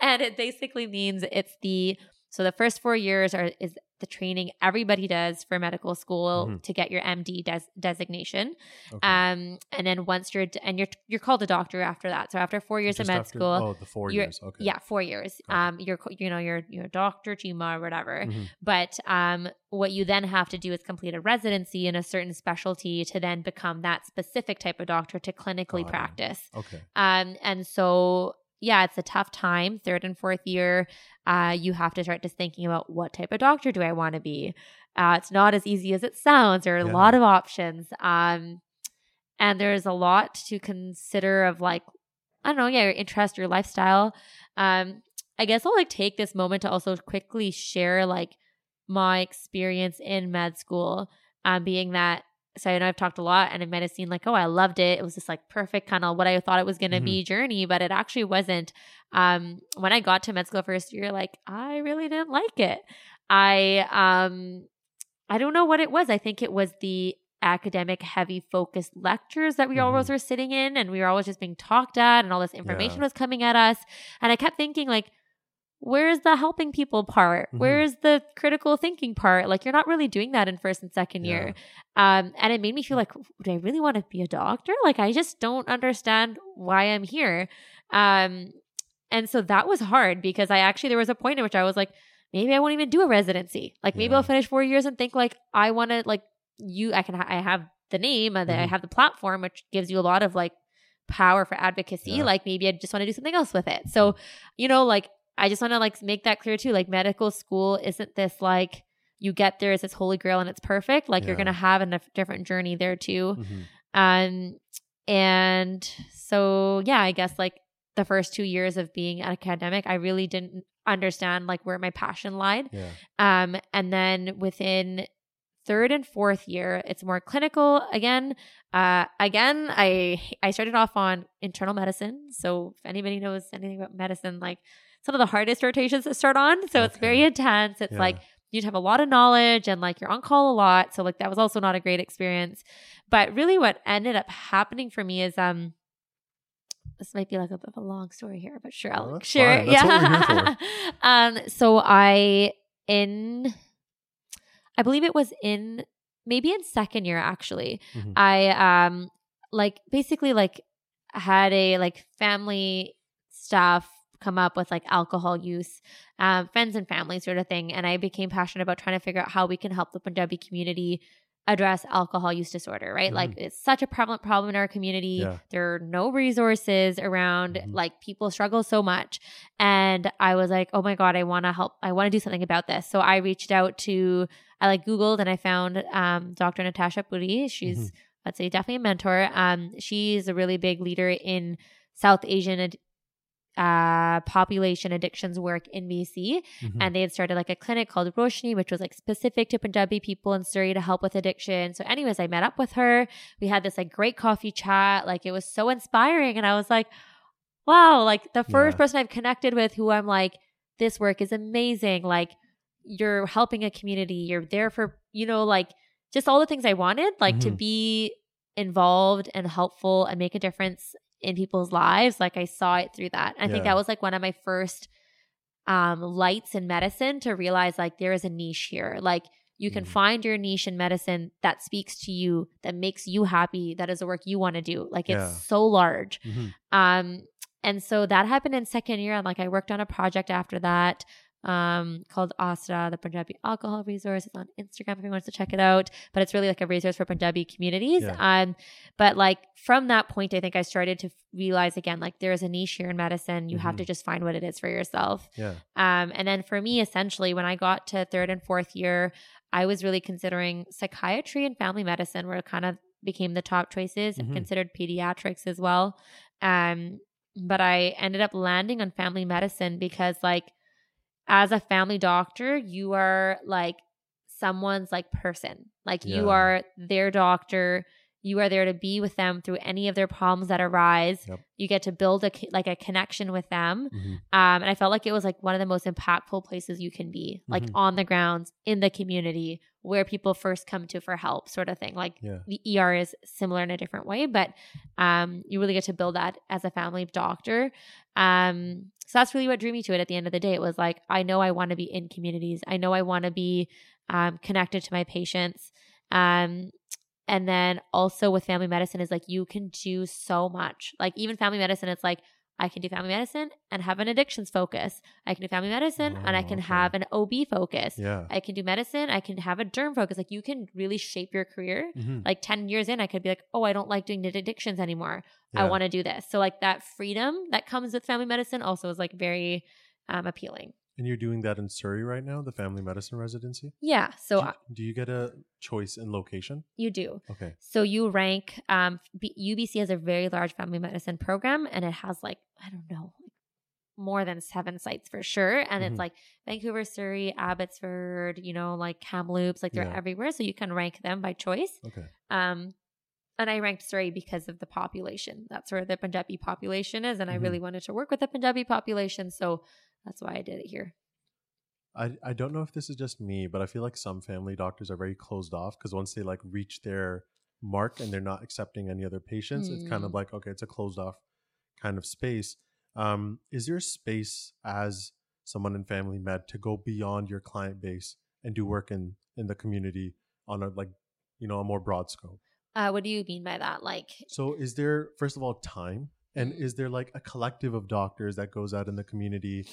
And it basically means it's the, so the first four years are is the training everybody does for medical school mm-hmm. to get your M D des- designation. Okay. Um, and then once you're, d- and you're, you're called a doctor after that. So after four years Just of med after, school, oh, the four years. Okay. Yeah. Four years. Okay. Um, you're, you know, you're, you're a doctor, G M A or whatever, mm-hmm. but, um, what you then have to do is complete a residency in a certain specialty to then become that specific type of doctor to clinically Got practice. It. Okay. Um, and so, yeah, it's a tough time. Third and fourth year, uh, you have to start just thinking about what type of doctor do I want to be. Uh, it's not as easy as it sounds. There are yeah. a lot of options. Um, and there's a lot to consider of like, I don't know, yeah, your interest, your lifestyle. Um, I guess I'll like take this moment to also quickly share like my experience in med school, um, being that so I know I've talked a lot and it might have seemed like, oh, I loved it. It was this like perfect kind of what I thought it was going to mm-hmm. be journey, but it actually wasn't. Um, when I got to med school first year, like I really didn't like it. I um, I don't know what it was. I think it was the academic heavy focused lectures that we mm-hmm. always were sitting in and we were always just being talked at and all this information yeah. was coming at us. And I kept thinking like, where's the helping people part? Mm-hmm. Where's the critical thinking part? Like, you're not really doing that in first and second yeah. year. Um, and it made me feel like, do I really want to be a doctor? Like, I just don't understand why I'm here. Um, and so that was hard because I actually, there was a point in which I was like, maybe I won't even do a residency. Like, maybe yeah. I'll finish four years and think like, I want to like you, I can, ha- I have the name, mm-hmm. I have the platform, which gives you a lot of like power for advocacy. Yeah. Like, maybe I just want to do something else with it. So, you know, like, I just want to like make that clear too. Like, medical school isn't this like you get there, it's this holy grail and it's perfect. Like yeah. you're going to have a different journey there too. Mm-hmm. Um, and so, yeah, I guess like the first two years of being an academic, I really didn't understand like where my passion lied. Yeah. Um, and then within third and fourth year, it's more clinical again. Uh, again, I, I started off on internal medicine. So if anybody knows anything about medicine, like, some of the hardest rotations to start on. So okay. it's very intense. It's yeah. like you'd have a lot of knowledge and like you're on call a lot. So like that was also not a great experience. But really what ended up happening for me is um this might be like a bit of a long story here, but sure, I'll oh, share it. Yeah. um so I in I believe it was in maybe in second year actually. Mm-hmm. I um like basically like had a like family stuff come up with like alcohol use, um, friends and family sort of thing. And I became passionate about trying to figure out how we can help the Punjabi community address alcohol use disorder, right? Mm-hmm. Like, it's such a prevalent problem in our community. Yeah. There are no resources around, mm-hmm. like people struggle so much. And I was like, oh my God, I want to help. I want to do something about this. So I reached out to, I like Googled and I found um, Doctor Natasha Puri. She's, mm-hmm. I'd say definitely a mentor. Um, she's a really big leader in South Asian ad- uh population addictions work in B C, mm-hmm. and they had started like a clinic called Roshni, which was like specific to Punjabi people in Surrey to help with addiction. So anyways, I met up with her. We had this like great coffee chat. Like, it was so inspiring. And I was like, wow, like the first yeah. person I've connected with who I'm like, this work is amazing. Like, you're helping a community. You're there for, you know, like just all the things I wanted, like mm-hmm. to be involved and helpful and make a difference in people's lives. Like, I saw it through that. I yeah. think that was like one of my first um, lights in medicine to realize like there is a niche here. Like, you can mm. find your niche in medicine that speaks to you, that makes you happy, that is the work you want to do. Like, it's yeah. so large. Mm-hmm. Um, and so that happened in second year. And like, I worked on a project after that um, called Asta, the Punjabi Alcohol Resource. It's on Instagram if anyone wants to check it out. But it's really like a resource for Punjabi communities. Yeah. Um, but like from that point, I think I started to realize again, like there is a niche here in medicine. You mm-hmm. have to just find what it is for yourself. Yeah. Um, and then for me, essentially, when I got to third and fourth year, I was really considering psychiatry and family medicine were kind of became the top choices, and mm-hmm. considered pediatrics as well. Um, but I ended up landing on family medicine because like as a family doctor, you are like someone's like person, like yeah. you are their doctor. You are there to be with them through any of their problems that arise. Yep. You get to build a, like a connection with them. Mm-hmm. Um, and I felt like it was like one of the most impactful places you can be, like mm-hmm. on the grounds, in the community, where people first come to for help sort of thing. Like yeah. the E R is similar in a different way, but um, you really get to build that as a family doctor. Um, so that's really what drew me to it at the end of the day. It was like, I know I want to be in communities. I know I want to be um, connected to my patients. Um And then also with family medicine is like you can do so much. Like even family medicine, it's like I can do family medicine and have an addictions focus. I can do family medicine oh, and I can okay. have an O B focus. Yeah. I can do medicine. I can have a derm focus. Like you can really shape your career. Mm-hmm. Like ten years in, I could be like, oh, I don't like doing addictions anymore. Yeah. I want to do this. So like that freedom that comes with family medicine also is like very um, appealing. And you're doing that in Surrey right now, the family medicine residency? Yeah. So do you, do you get a choice in location? You do. Okay. So you rank, um, U B C has a very large family medicine program and it has like, I don't know, more than seven sites for sure. And mm-hmm. it's like Vancouver, Surrey, Abbotsford, you know, like Kamloops, like they're yeah. everywhere. So you can rank them by choice. Okay. Um, and I ranked Surrey because of the population. That's where the Punjabi population is. And mm-hmm. I really wanted to work with the Punjabi population. So that's why I did it here. I, I don't know if this is just me, but I feel like some family doctors are very closed off because once they like reach their mark and they're not accepting any other patients, mm. it's kind of like, okay, it's a closed off kind of space. Um, is there space as someone in family med to go beyond your client base and do work in, in the community on a like, you know, a more broad scope? Uh, what do you mean by that? Like, so is there, first of all, time? And is there like a collective of doctors that goes out in the community,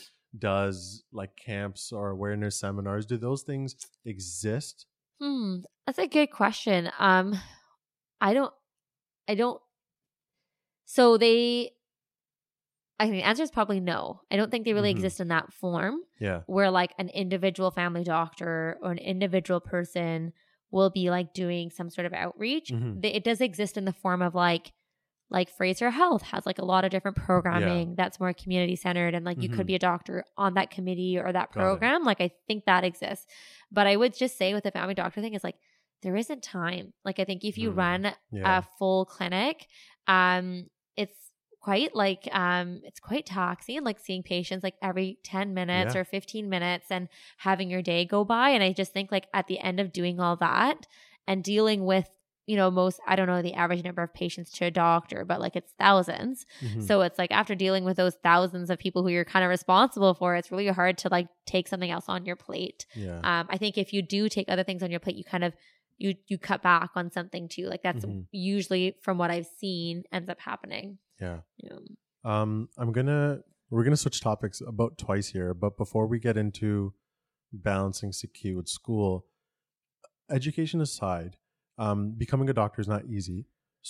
does like camps or awareness seminars? Do those things exist? Hmm, that's a good question. Um, I don't, I don't, so they, I think the answer is probably no. I don't think they really mm-hmm. exist in that form. Yeah. Where like an individual family doctor or an individual person will be like doing some sort of outreach. Mm-hmm. It does exist in the form of like, Like Fraser Health has like a lot of different programming yeah. that's more community centered and like mm-hmm. you could be a doctor on that committee or that program. Like I think that exists. But I would just say with the family doctor thing is like there isn't time. Like I think if you mm. run yeah. a full clinic, um, it's quite like um, it's quite taxing, like seeing patients like every ten minutes yeah. or fifteen minutes and having your day go by. And I just think like at the end of doing all that and dealing with you know, most, I don't know the average number of patients to a doctor, but like it's thousands. Mm-hmm. So it's like after dealing with those thousands of people who you're kind of responsible for, it's really hard to like take something else on your plate. Yeah. Um, I think if you do take other things on your plate, you kind of, you, you cut back on something too. Like that's mm-hmm. usually from what I've seen ends up happening. Yeah. yeah. Um, I'm going to, we're going to switch topics about twice here, but before we get into balancing Sikhi with school, education aside, Um, becoming a doctor is not easy.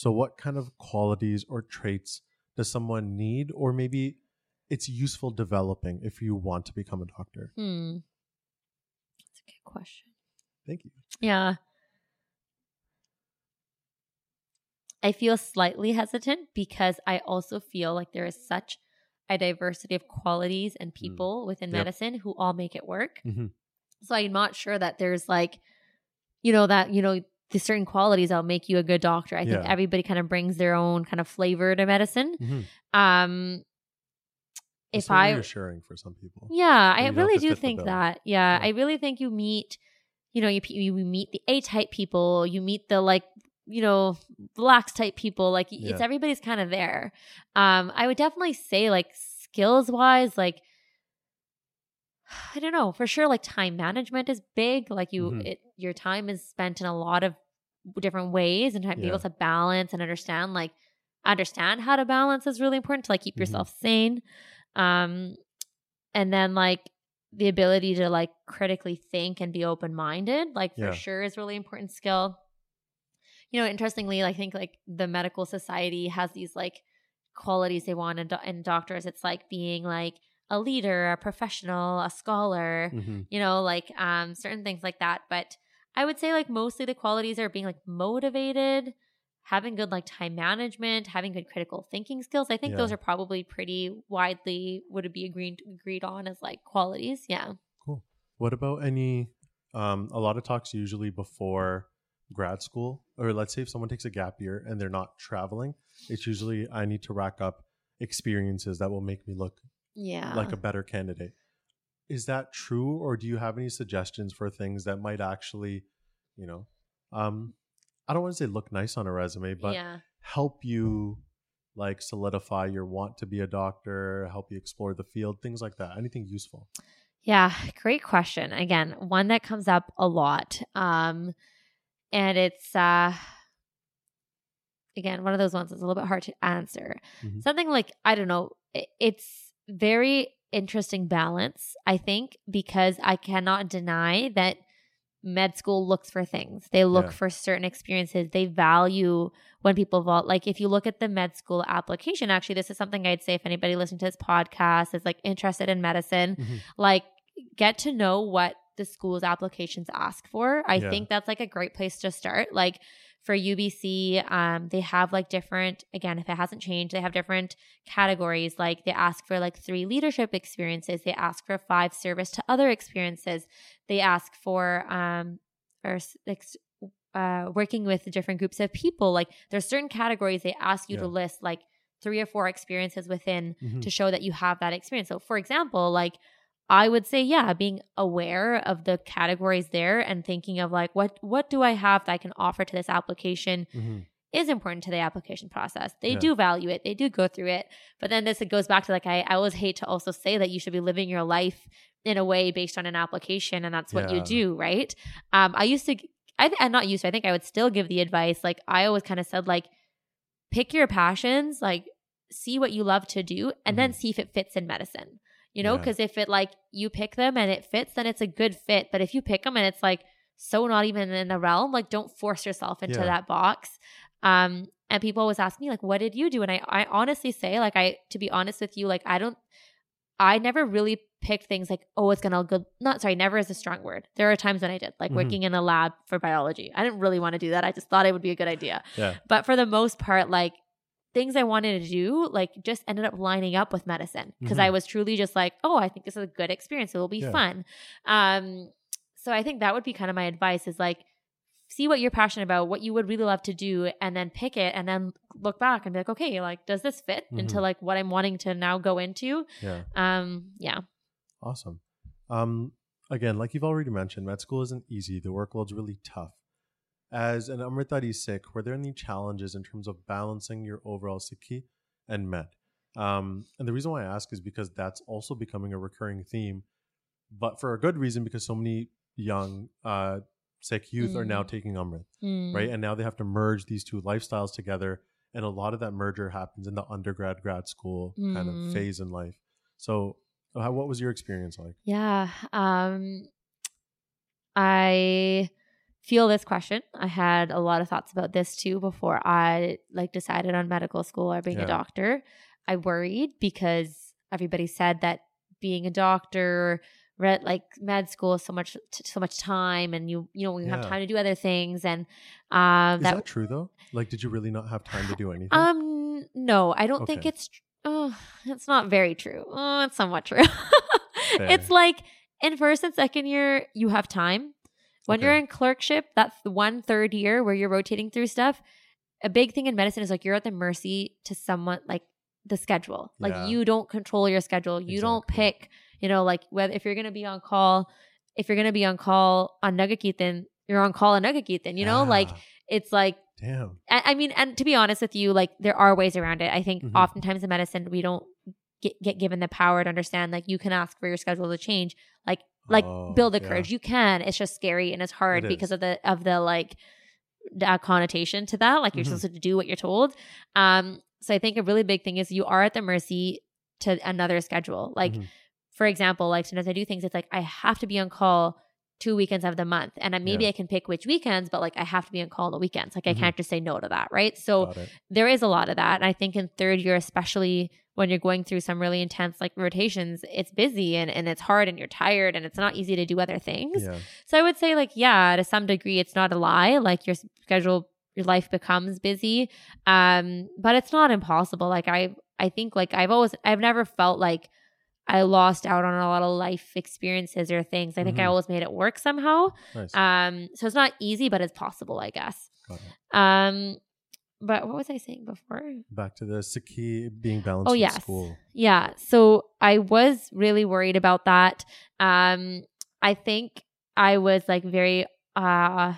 So what kind of qualities or traits does someone need, or maybe it's useful developing if you want to become a doctor? Hmm. That's a good question. Thank you. Yeah. I feel slightly hesitant because I also feel like there is such a diversity of qualities and people mm. within yep. medicine who all make it work. Mm-hmm. So I'm not sure that there's like, you know, that, you know, the certain qualities that'll make you a good doctor. I yeah. think everybody kind of brings their own kind of flavor to medicine. Mm-hmm. Um, if so I reassuring for some people, yeah, I really do think that. Yeah, yeah, I really think you meet, you know, you you meet the A-type people, you meet the like, you know, blacks type people. Like yeah. it's everybody's kind of there. Um, I would definitely say like skills wise, like I don't know for sure. Like time management is big. Like you, mm-hmm. it, your time is spent in a lot of different ways, and to be yeah. able to balance and understand, like understand how to balance is really important to like keep mm-hmm. yourself sane. Um, and then like the ability to like critically think and be open-minded, like for yeah. sure is a really important skill. You know, interestingly, I think like the medical society has these like qualities they want in, do- in doctors. It's like being like a leader, a professional, a scholar, mm-hmm. you know, like um, certain things like that. But I would say like mostly the qualities are being like motivated, having good like time management, having good critical thinking skills. I think yeah. those are probably pretty widely would be agreed agreed on as like qualities. Yeah. Cool. What about any, um, a lot of talks usually before grad school, or let's say if someone takes a gap year and they're not traveling, it's usually I need to rack up experiences that will make me look yeah. like a better candidate. Is that true? Or do you have any suggestions for things that might actually, you know, um, I don't want to say look nice on a resume, but yeah. help you like solidify your want to be a doctor, help you explore the field, things like that. Anything useful? Yeah. Great question. Again, one that comes up a lot. Um, and it's, uh, again, one of those ones that's a little bit hard to answer. Mm-hmm. Something like, I don't know, it's very interesting balance, I think, because I cannot deny that med school looks for things. They look yeah. for certain experiences. They value when people vault. Like if you look at the med school application, actually, this is something I'd say if anybody listening to this podcast is like interested in medicine, mm-hmm. like get to know what the school's applications ask for. I yeah. think that's like a great place to start. Like for U B C, um, they have like different, again, if it hasn't changed, they have different categories. Like they ask for like three leadership experiences. They ask for five service to other experiences. They ask for um, or uh, working with different groups of people. Like there's certain categories they ask you yeah. to list like three or four experiences within mm-hmm. to show that you have that experience. So for example, like I would say, yeah, being aware of the categories there and thinking of like, what what do I have that I can offer to this application mm-hmm. is important to the application process. They yeah. do value it. They do go through it. But then this, it goes back to like, I, I always hate to also say that you should be living your life in a way based on an application and that's what yeah. you do, right? Um, I used to, I th- I'm not used to, I think I would still give the advice. Like I always kind of said like, pick your passions, like see what you love to do and mm-hmm. then see if it fits in medicine. You know, because yeah. if it like you pick them and it fits, then it's a good fit. But if you pick them and it's like so not even in the realm, like don't force yourself into yeah. that box. Um, and people always ask me like, what did you do? And I, I honestly say like I, to be honest with you, like I don't, I never really picked things like, oh, it's going to go, not sorry, never is a strong word. There are times when I did like mm-hmm. working in a lab for biology. I didn't really want to do that. I just thought it would be a good idea. Yeah. But for the most part, like, things I wanted to do like just ended up lining up with medicine because mm-hmm. I was truly just like, oh, I think this is a good experience. It will be yeah. fun. Um, so I think that would be kind of my advice is like, see what you're passionate about, what you would really love to do, and then pick it and then look back and be like, okay, like, does this fit mm-hmm. into like what I'm wanting to now go into? Yeah. Um, yeah. Awesome. Um, again, like you've already mentioned, med school isn't easy. The workload's really tough. As an Amrit thirty-six, were there any challenges in terms of balancing your overall Sikhi and med? Um, and the reason why I ask is because that's also becoming a recurring theme, but for a good reason, because so many young uh, Sikh youth mm. are now taking Amrit, mm. right? And now they have to merge these two lifestyles together. And a lot of that merger happens in the undergrad, grad school mm. kind of phase in life. So how, what was your experience like? Yeah. Um, I... feel this question. I had a lot of thoughts about this too before I like decided on medical school or being yeah. a doctor. I worried because everybody said that being a doctor, read like med school is so much t- so much time, and you you know you yeah. have time to do other things. And um, is that, that true though? Like, did you really not have time to do anything? Um, no, I don't okay. think it's. Tr- oh, it's not very true. Oh, it's somewhat true. It's like in first and second year you have time. When okay. you're in clerkship, that's the one third year where you're rotating through stuff. A big thing in medicine is like you're at the mercy to someone, like the schedule. Like yeah. you don't control your schedule. You exactly. don't pick, you know, like whether if you're going to be on call, if you're going to be on call on Nugakithan, you're on call on Nugakithan, you know, ah. like it's like, damn. I, I mean, and to be honest with you, like there are ways around it. I think mm-hmm. oftentimes in medicine, we don't get, get given the power to understand, like you can ask for your schedule to change. Like, Like oh, build the courage. Yeah. You can. It's just scary and it's hard it because is. of the of the like uh, connotation to that. Like you're mm-hmm. supposed to do what you're told. Um, so I think a really big thing is you are at the mercy to another schedule. Like mm-hmm. for example, like sometimes I do things, it's like I have to be on call two weekends of the month, and maybe yeah. I can pick which weekends, but like I have to be on call on the weekends. Like mm-hmm. I can't just say no to that, right? So there is a lot of that. And I think in third year, especially when you're going through some really intense like rotations, it's busy and, and it's hard and you're tired and it's not easy to do other things. Yeah. So I would say like, yeah, to some degree, it's not a lie. Like your schedule, your life becomes busy, um, but it's not impossible. Like I, I think like I've always, I've never felt like I lost out on a lot of life experiences or things. I think mm-hmm. I always made it work somehow. Nice. Um, so it's not easy, but it's possible, I guess. Got it. Um, but what was I saying before? Back to the Sikhi being balanced oh, in yes. school. Yeah. So I was really worried about that. Um, I think I was like very, uh,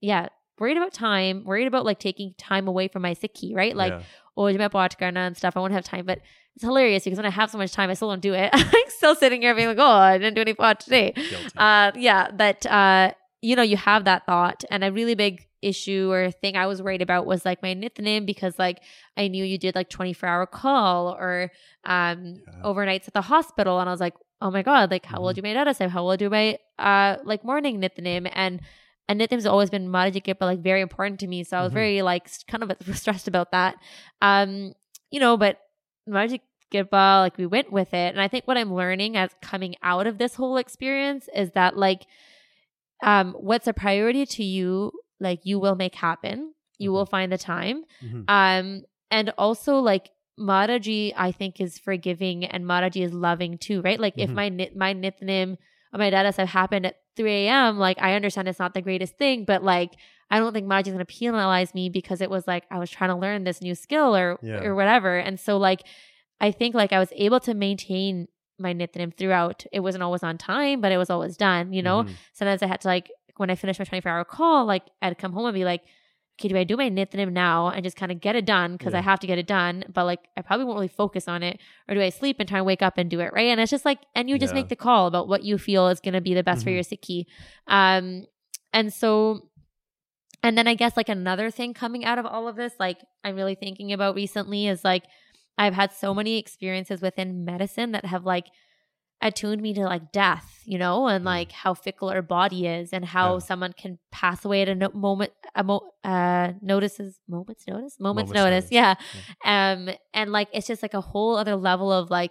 yeah, worried about time, worried about like taking time away from my Sikhi, right? Like, yeah. oh, and stuff. I won't have time. But it's hilarious because when I have so much time, I still don't do it. I'm still sitting here being like, oh, I didn't do any pod today. Uh, yeah. But, uh, you know, you have that thought. And a really big issue or thing I was worried about was like my nithanim, because like I knew you did like twenty-four hour call or um, yeah. overnights at the hospital. And I was like, oh my God, like how mm-hmm. will I do my nadasim? How will I do my uh, like morning nithanim? And And nithanim's always been madhikip, but like very important to me. So I was mm-hmm. very like kind of stressed about that. Um, you know, but madhikip, like we went with it. And I think what I'm learning as coming out of this whole experience is that like um, what's a priority to you, like you will make happen. You mm-hmm. will find the time. Mm-hmm. Um, and also like Maharaji, I think, is forgiving and Maharaji is loving too, right? Like mm-hmm. if my my nithanim or my dadas have happened at three a.m. like I understand it's not the greatest thing, but like I don't think Maharaji's gonna penalize me because it was like I was trying to learn this new skill or yeah. or whatever. And so like I think like I was able to maintain my nithanim throughout. It wasn't always on time, but it was always done, you know. Mm-hmm. Sometimes I had to like when I finished my twenty-four hour call, like I'd come home and be like, okay, do I do my nithanim now and just kind of get it done because yeah. I have to get it done, but like I probably won't really focus on it, or do I sleep and try and wake up and do it, right? And it's just like, and you yeah. just make the call about what you feel is going to be the best mm-hmm. for your Sikhi. Um, and so, and then I guess like another thing coming out of all of this, like I'm really thinking about recently is like, I've had so many experiences within medicine that have like attuned me to like death, you know, and like how fickle our body is and how yeah. someone can pass away at a no- moment, a mo- uh, notices, moments, notice, moments, moments notice. notice. Yeah. yeah. Um, and like, it's just like a whole other level of like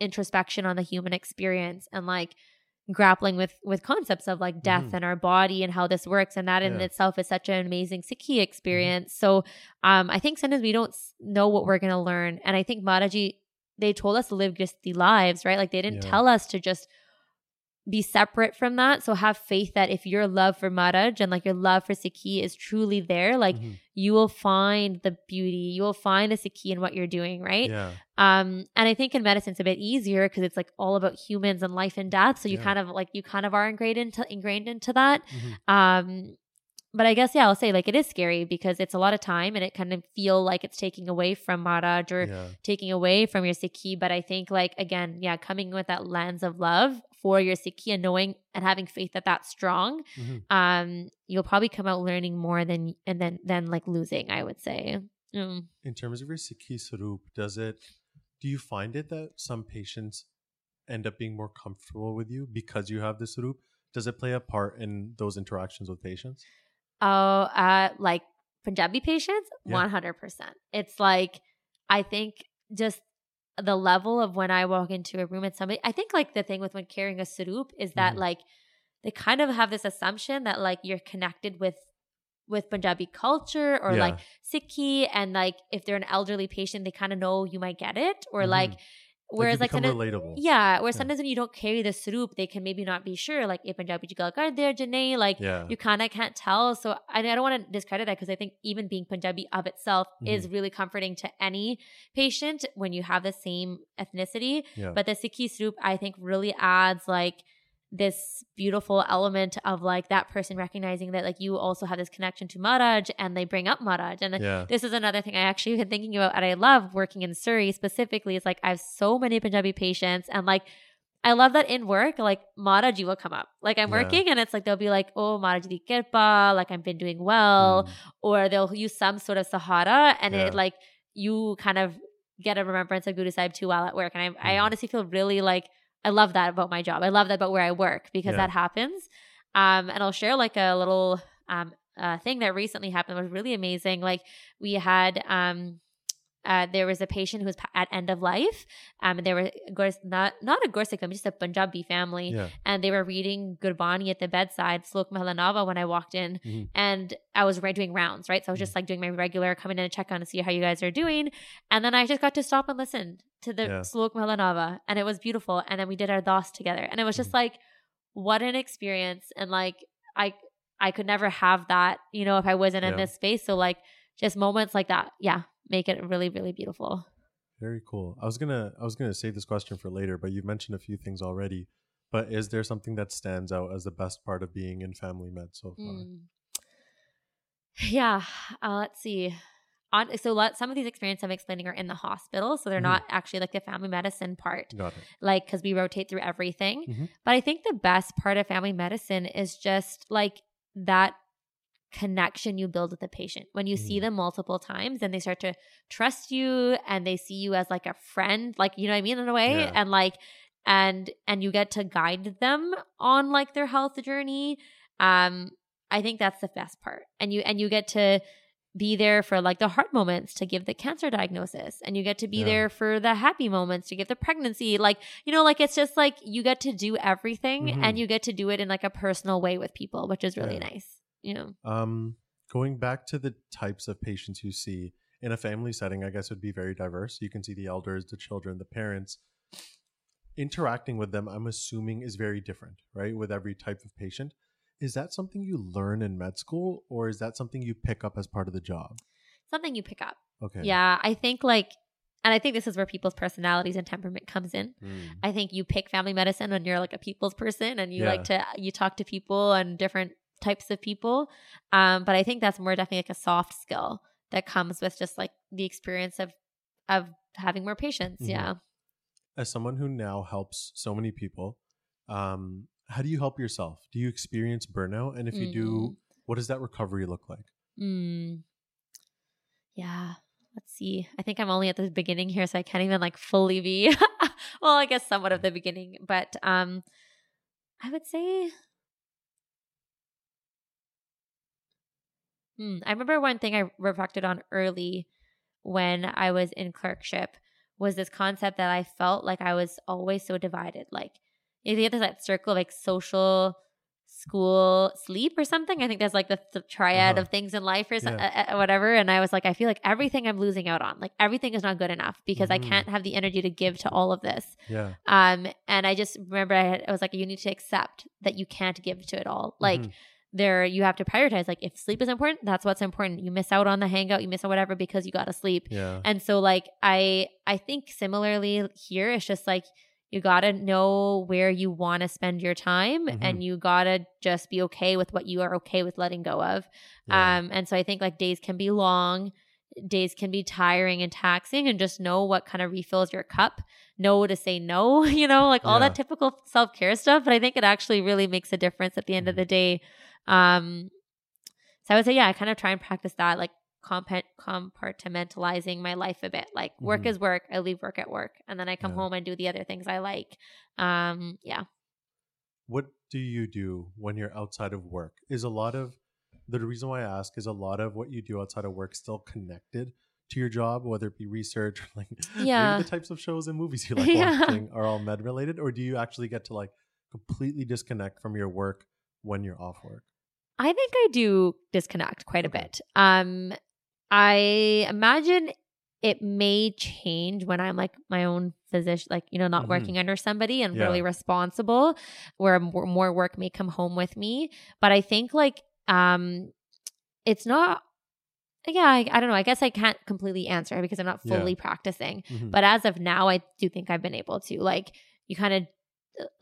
introspection on the human experience and like grappling with, with concepts of like death mm-hmm. and our body and how this works. And that in yeah. itself is such an amazing Sikhi experience. Mm-hmm. So, um, I think sometimes we don't know what we're going to learn. And I think Maharaji, they told us to live Grihasthi lives, right? Like they didn't yeah. tell us to just be separate from that. So have faith that if your love for Maharaj and like your love for Sikhi is truly there, like mm-hmm. you will find the beauty, you will find the Sikhi in what you're doing, right? Yeah. Um, and I think in medicine it's a bit easier because it's like all about humans and life and death. So you yeah. kind of like, you kind of are ingrained into, ingrained into that. Mm-hmm. Um, but I guess, yeah, I'll say like it is scary because it's a lot of time and it kind of feel like it's taking away from Maharaj or yeah. taking away from your Sikhi. But I think like, again, yeah, coming with that lens of love for your Sikhi and knowing and having faith that that's strong, mm-hmm. um, you'll probably come out learning more than and then than like losing, I would say. Mm. In terms of your Sikhi Sarup, does it, do you find it that some patients end up being more comfortable with you because you have the Sarup? Does it play a part in those interactions with patients? Oh, uh, like Punjabi patients, yeah. one hundred percent. It's like, I think just the level of when I walk into a room and somebody, I think like the thing with when carrying a sarup is that mm-hmm. like they kind of have this assumption that like you're connected with, with Punjabi culture or yeah. like Sikhi, and like if they're an elderly patient, they kind of know you might get it or mm-hmm. like, whereas like, like relatable. Yeah, where sometimes yeah. when you don't carry the sarup, they can maybe not be sure, like Punjabi ji ka Khalsa, like yeah. you kind of can't tell. So I, I don't want to discredit that because I think even being Punjabi of itself mm-hmm. is really comforting to any patient when you have the same ethnicity. Yeah. But the Sikhi sarup, I think, really adds like this beautiful element of like that person recognizing that like you also have this connection to Maharaj, and they bring up Maharaj. And yeah. this is another thing I actually been thinking about, and I love working in Surrey specifically. It's like I have so many Punjabi patients, and like I love that in work, like Maharaji will come up. Like I'm yeah. working and it's like, they'll be like, oh, Maharaji di kirpa, like I've been doing well, mm. or they'll use some sort of Sahara, and yeah. it like you kind of get a remembrance of Guru Sahib too while at work. And I, mm. I honestly feel really like I love that about my job. I love that about where I work, because yeah. that happens. Um, and I'll share like a little um, uh, thing that recently happened that was really amazing. Like we had um, uh, there was a patient who was at end of life, um, and they were not not a Gursik family, just a Punjabi family, yeah. and they were reading Gurbani at the bedside, Slok Mahalanava, when I walked in, mm-hmm. and I was doing rounds, right? So I was just like doing my regular coming in and check on to see how you guys are doing, and then I just got to stop and listen to the yeah. Slok Mahalanava, and it was beautiful, and then we did our das together, and it was just mm-hmm. like. What an experience. And like, I, I could never have that, you know, if I wasn't yeah. in this space. So like just moments like that. Yeah. Make it really, really beautiful. Very cool. I was going to, I was going to save this question for later, but you've mentioned a few things already, but is there something that stands out as the best part of being in family med so far? Mm. Yeah. Uh, let's see. On, so let, some of these experiences I'm explaining are in the hospital, so they're mm-hmm. not actually like the family medicine part. Got it. Like, because we rotate through everything. Mm-hmm. But I think the best part of family medicine is just like that connection you build with the patient. When you mm-hmm. see them multiple times, and they start to trust you, and they see you as like a friend, like, you know what I mean, in a way, yeah. and like, and and you get to guide them on like their health journey. Um, I think that's the best part, and you and you get to. Be there for like the hard moments to give the cancer diagnosis, and you get to be yeah. there for the happy moments to give the pregnancy. Like, you know, like it's just like you get to do everything mm-hmm. and you get to do it in like a personal way with people, which is really yeah. nice. You know, um, going back to the types of patients you see in a family setting, I guess it would be very diverse. You can see the elders, the children, the parents. Interacting with them, I'm assuming, is very different, right? With every type of patient. Is that something you learn in med school, or is that something you pick up as part of the job? Something you pick up. Okay. Yeah. I think like, and I think this is where people's personalities and temperament comes in. Mm. I think you pick family medicine when you're like a people's person, and you yeah. like to, you talk to people and different types of people. Um, but I think that's more definitely like a soft skill that comes with just like the experience of, of having more patients. Mm-hmm. Yeah. As someone who now helps so many people, um, how do you help yourself? Do you experience burnout? And if you mm. do, what does that recovery look like? Mm. Yeah. Let's see. I think I'm only at the beginning here, so I can't even like fully be, well, I guess somewhat of the beginning, but um, I would say, mm, I remember one thing I reflected on early when I was in clerkship was this concept that I felt like I was always so divided. Like, if you get this like circle of like social, school, sleep or something. I think there's like the, the triad uh-huh. of things in life or yeah. so, uh, whatever. And I was like, I feel like everything I'm losing out on, like everything is not good enough because mm-hmm. I can't have the energy to give to all of this. Yeah. Um. And I just remember I, had, I was like, you need to accept that you can't give to it all. Like mm-hmm. there, you have to prioritize. Like if sleep is important, that's what's important. You miss out on the hangout, you miss out whatever because you got to sleep. Yeah. And so like I, I think similarly here, it's just like, you got to know where you want to spend your time mm-hmm. and you got to just be okay with what you are okay with letting go of. Yeah. Um, and so I think like days can be long, days can be tiring and taxing, and just know what kind of refills your cup, know to say no, you know, like all yeah. that typical self-care stuff. But I think it actually really makes a difference at the end mm-hmm. of the day. Um, so I would say, yeah, I kind of try and practice that, like compartmentalizing my life a bit. Like work mm-hmm. is work. I leave work at work, and then I come yeah. home and do the other things I like. Um, yeah. What do you do when you're outside of work? Is a lot of the reason why I ask is a lot of what you do outside of work still connected to your job, whether it be research or like yeah. maybe the types of shows and movies you like yeah. watching are all med related, or do you actually get to like completely disconnect from your work when you're off work? I think I do disconnect quite okay. a bit. Um, I imagine it may change when I'm like my own physician, like, you know, not mm-hmm. working under somebody and yeah. really responsible, where more work may come home with me. But I think like um, it's not, yeah, I, I don't know. I guess I can't completely answer because I'm not fully yeah. practicing. Mm-hmm. But as of now, I do think I've been able to, like, you kind of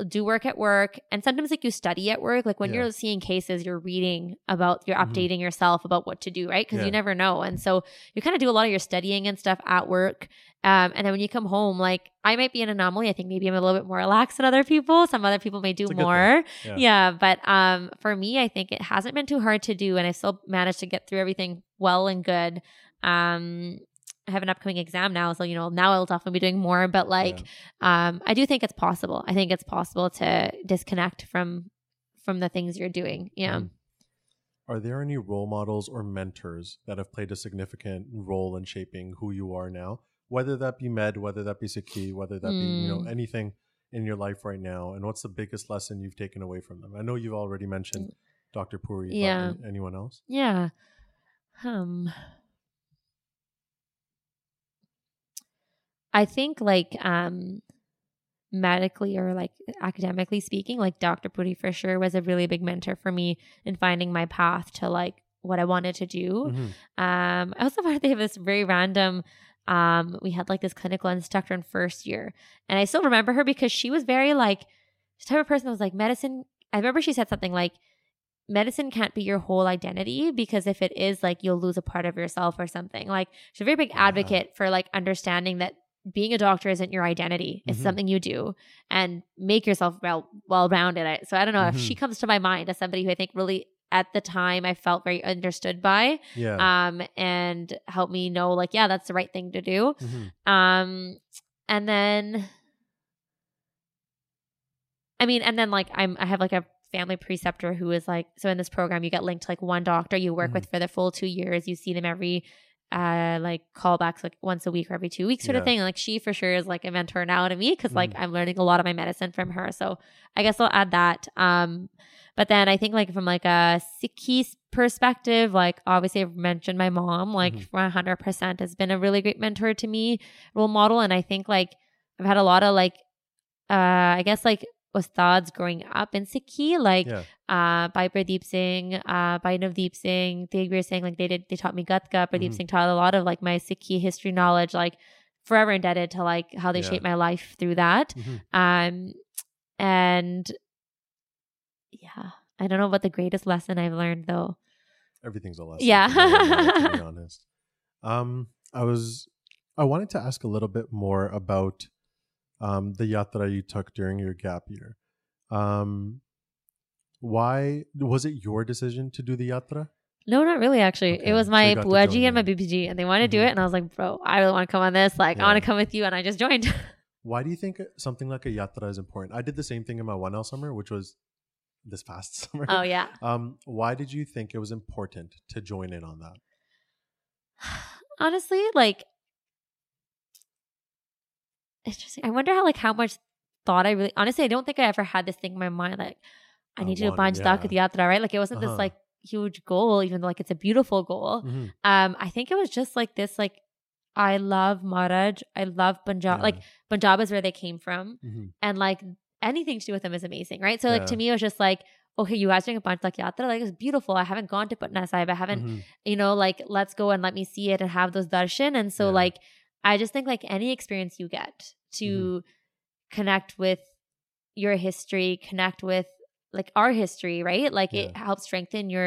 do work at work, and sometimes like you study at work, like when yeah. you're seeing cases, you're reading about, you're mm-hmm. updating yourself about what to do, right? Because yeah. you never know, and so you kind of do a lot of your studying and stuff at work, um and then when you come home, like I might be an anomaly. I think maybe I'm a little bit more relaxed than other people. Some other people may do more yeah. yeah but um for me, I think it hasn't been too hard to do, and I still managed to get through everything well and good. um have an upcoming exam now, so you know now I'll definitely be doing more. But like, yeah. um, I do think it's possible. I think it's possible to disconnect from from the things you're doing. Yeah. Are there any role models or mentors that have played a significant role in shaping who you are now? Whether that be med, whether that be Sikhi, whether that mm. be you know anything in your life right now, and what's the biggest lesson you've taken away from them? I know you've already mentioned Doctor Puri. Yeah. But anyone else? Yeah. Um. I think like um, medically or like academically speaking, like Doctor Puri for sure was a really big mentor for me in finding my path to like what I wanted to do. Mm-hmm. Um, I also found they have this very random. Um, we had like this clinical instructor in first year, and I still remember her because she was very like the type of person that was like medicine. I remember she said something like, medicine can't be your whole identity, because if it is, like you'll lose a part of yourself or something. Like she's a very big advocate yeah. for like understanding that being a doctor isn't your identity. It's mm-hmm. something you do, and make yourself well, well-rounded. So I don't know mm-hmm. if she comes to my mind as somebody who I think really at the time I felt very understood by yeah. um, and helped me know like, yeah, that's the right thing to do. Mm-hmm. Um, and then, I mean, and then like I'm, I have like a family preceptor who is like, so in this program you get linked to like one doctor you work mm-hmm. with for the full two years. You see them every uh like callbacks like once a week or every two weeks sort yeah. of thing. And like she for sure is like a mentor now to me because mm-hmm. like I'm learning a lot of my medicine from her. So I guess I'll add that. Um but then I think like from like a Sikhi perspective, like obviously I've mentioned my mom like mm-hmm. one hundred percent has been a really great mentor to me, role model. And I think like I've had a lot of like uh I guess like Ustads growing up in Sikhi, like yeah. uh, Bhai Pradeep Singh, uh, Bhai Navdeep Singh, they were saying like they did, they taught me Gatka. Pradeep mm-hmm. Singh taught a lot of like my Sikhi history knowledge, like forever indebted to like how they yeah. shaped my life through that. Mm-hmm. Um, and yeah, I don't know what the greatest lesson I've learned though. Everything's a lesson. Yeah. To be honest. Um, I was, I wanted to ask a little bit more about Um, the yatra you took during your gap year. Um, why was it your decision to do the yatra? No, not really, actually. Okay. It was my so Buaji and my B P G, and they wanted to mm-hmm. do it, and I was like, bro, I really want to come on this. Like, yeah. I want to come with you, and I just joined. Why do you think something like a yatra is important? I did the same thing in my one L summer, which was this past summer. Oh, yeah. Um, why did you think it was important to join in on that? Honestly, like, interesting. I wonder how like how much thought I really honestly I don't think I ever had this thing in my mind like I need I to do Bhavanjeet yeah. Kaur yatra, right? Like it wasn't uh-huh. this like huge goal, even though like it's a beautiful goal. Mm-hmm. Um, I think it was just like this like I love Maharaj, I love Punjab, yeah. like Punjab is where they came from, mm-hmm. and like anything to do with them is amazing, right? So yeah. like to me it was just like, okay, you guys doing a Bhavanjeet Kaur yatra, like it's beautiful. I haven't gone to Patna Sahib, I haven't, mm-hmm. you know, like let's go and let me see it and have those darshan. And so yeah. like I just think like any experience you get to mm-hmm. connect with your history, connect with like our history, right? Like yeah. it helps strengthen your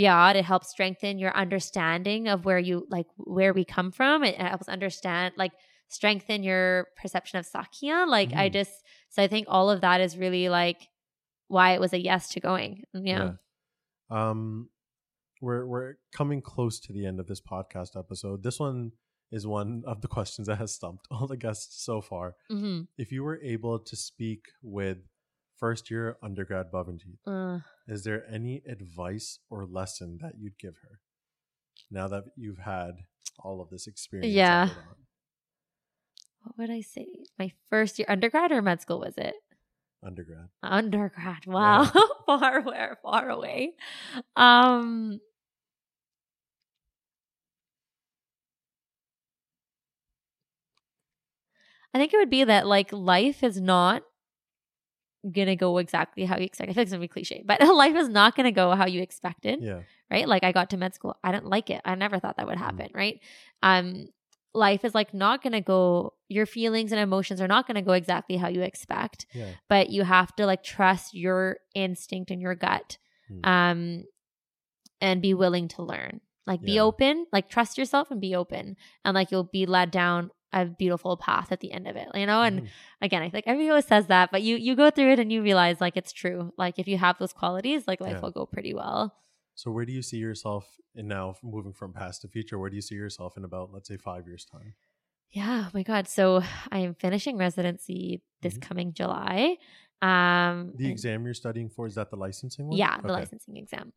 biad. It helps strengthen your understanding of where you like where we come from. It helps understand like strengthen your perception of Sakya. Like mm-hmm. I just so I think all of that is really like why it was a yes to going. Yeah. yeah. Um, we're we're coming close to the end of this podcast episode. This one is one of the questions that has stumped all the guests so far. Mm-hmm. If you were able to speak with first-year undergrad Bhavanjeet, uh, is there any advice or lesson that you'd give her now that you've had all of this experience? Yeah. What would I say? My first-year undergrad or med school was it? Undergrad. Undergrad. Wow. Yeah. far away. Far away. Um... I think it would be that like life is not gonna go exactly how you expect. I feel like it's gonna be cliche, but life is not gonna go how you expected. Yeah. Right? Like I got to med school, I didn't like it. I never thought that would happen, mm-hmm. right? Um, life is like not gonna go. Your feelings and emotions are not gonna go exactly how you expect. Yeah. But you have to like trust your instinct and your gut, mm-hmm. um, and be willing to learn. Like yeah. be open. Like trust yourself and be open, and like you'll be led down a beautiful path at the end of it, you know? And mm. again, I think like, everybody always says that, but you you go through it and you realize like it's true. Like if you have those qualities, like life yeah. will go pretty well. So where do you see yourself in now, moving from past to future? Where do you see yourself in about, let's say, five years time? Yeah. Oh my God. So I am finishing residency this mm-hmm. coming July. Um, the exam you're studying for, is that the licensing one? Yeah, the okay. licensing exam.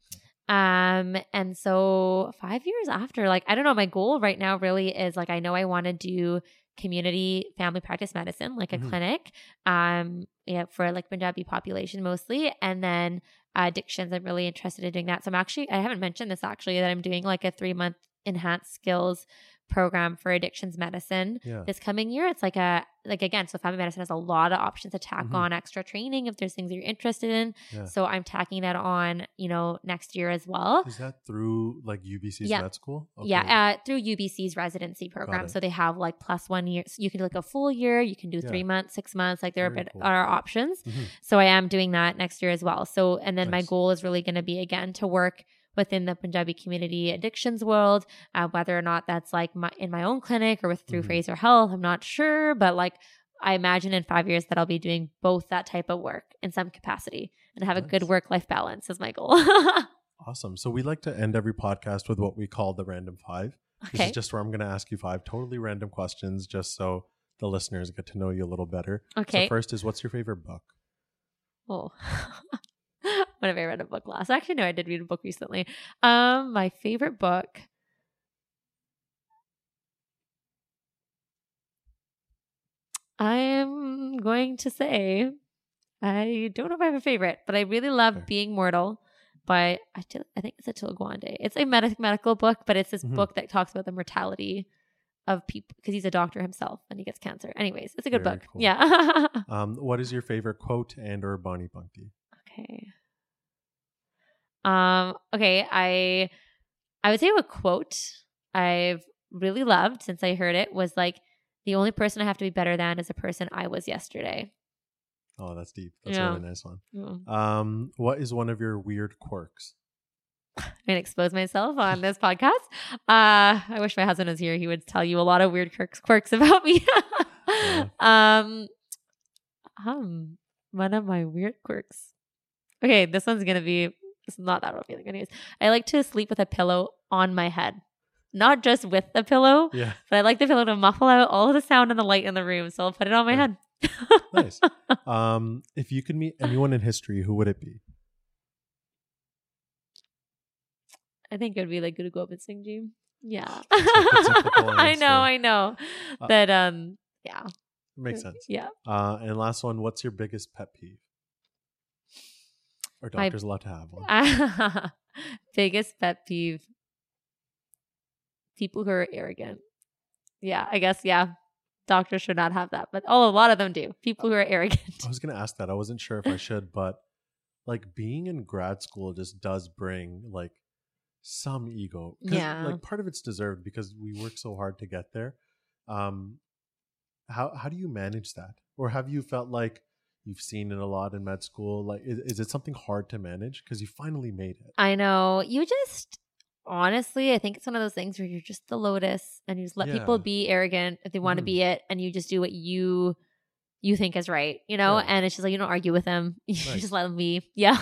Um, and so five years after, like, I don't know, my goal right now really is, like, I know I want to do community family practice medicine, like a mm-hmm. clinic, um, yeah, for like Punjabi population mostly. And then uh, addictions, I'm really interested in doing that. So I'm actually, I haven't mentioned this actually, that I'm doing like a three month enhanced skills program for addictions medicine yeah. this coming year. It's like a, like, again, so family medicine has a lot of options to tack mm-hmm. on extra training if there's things that you're interested in. Yeah. So I'm tacking that on, you know, next year as well. Is that through like U B C's yeah. med school? Okay. Yeah. Uh, through U B C's residency program. So they have like plus one year. So you can do like a full year, you can do yeah. three months, six months, like there Very are a bit cool. are options. Mm-hmm. So I am doing that next year as well. So, and then nice. My goal is really going to be, again, to work within the Punjabi community addictions world, uh, whether or not that's like my, in my own clinic or with through mm-hmm. Fraser Health, I'm not sure. But like, I imagine in five years that I'll be doing both that type of work in some capacity and have nice. A good work-life balance is my goal. Awesome. So we like to end every podcast with what we call the random five. Okay. This is just where I'm going to ask you five totally random questions just so the listeners get to know you a little better. Okay. So first is, what's your favorite book? Oh, whenever I read a book last. Actually, no, I did read a book recently. Um, my favorite book. I am going to say, I don't know if I have a favorite, but I really love okay. Being Mortal by, I think it's Atul Gawande. It's a med- medical book, but it's this mm-hmm. book that talks about the mortality of people, because he's a doctor himself and he gets cancer. Anyways, it's a good Very book. Cool. Yeah. um, what is your favorite quote and or Bonnie Bunky? Okay. Um, okay, I I would say a quote I've really loved since I heard it was like, the only person I have to be better than is the person I was yesterday. Oh, that's deep. That's yeah. a really nice one. Mm-hmm. Um, what is one of your weird quirks? I'm going to expose myself on this podcast. Uh, I wish my husband was here. He would tell you a lot of weird quirks, quirks about me. yeah. Um, um, one of my weird quirks. Okay, this one's going to be... It's not that real feeling. Anyways, I like to sleep with a pillow on my head, not just with the pillow, yeah. but I like the pillow to muffle out all of the sound and the light in the room. So I'll put it on my yeah. head. Nice. Um, if you could meet anyone in history, who would it be? I think it would be like Guru Nanak Academy. Yeah. That's a, that's a I know, I know. Uh, but um, yeah. Makes sense. Yeah. Uh, and last one, what's your biggest pet peeve? Or doctors allowed to have one? Biggest pet peeve. People who are arrogant. Yeah, I guess, yeah. Doctors should not have that. But oh, a lot of them do. People who are arrogant. I was going to ask that. I wasn't sure if I should. But like being in grad school just does bring like some ego. Yeah. Like part of it's deserved because we work so hard to get there. Um, how how do you manage that? Or have you felt like you've seen it a lot in med school? Like, is, is it something hard to manage? Because you finally made it. I know. You just, honestly, I think it's one of those things where you're just the lotus and you just let yeah. people be arrogant if they want to mm. be it. And you just do what you you think is right, you know? Yeah. And it's just like, you don't argue with them. You nice. Just let them be. Yeah.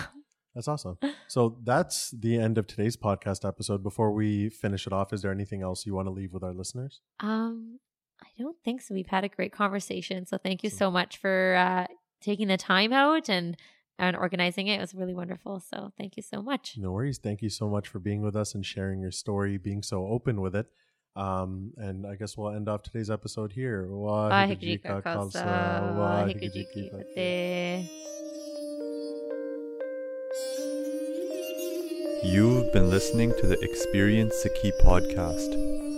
That's awesome. So that's the end of today's podcast episode. Before we finish it off, is there anything else you want to leave with our listeners? Um, I don't think so. We've had a great conversation. So thank you so, so much for... Uh, taking the time out and and organizing it. It was really wonderful. So thank you so much. No worries. Thank you so much for being with us and sharing your story, being so open with it. Um, and I guess we'll end off today's episode here. Wahegur Ji ka Khalsa, Wahegur Ji ki Fateh. You've been listening to the Experience Sikhi Podcast.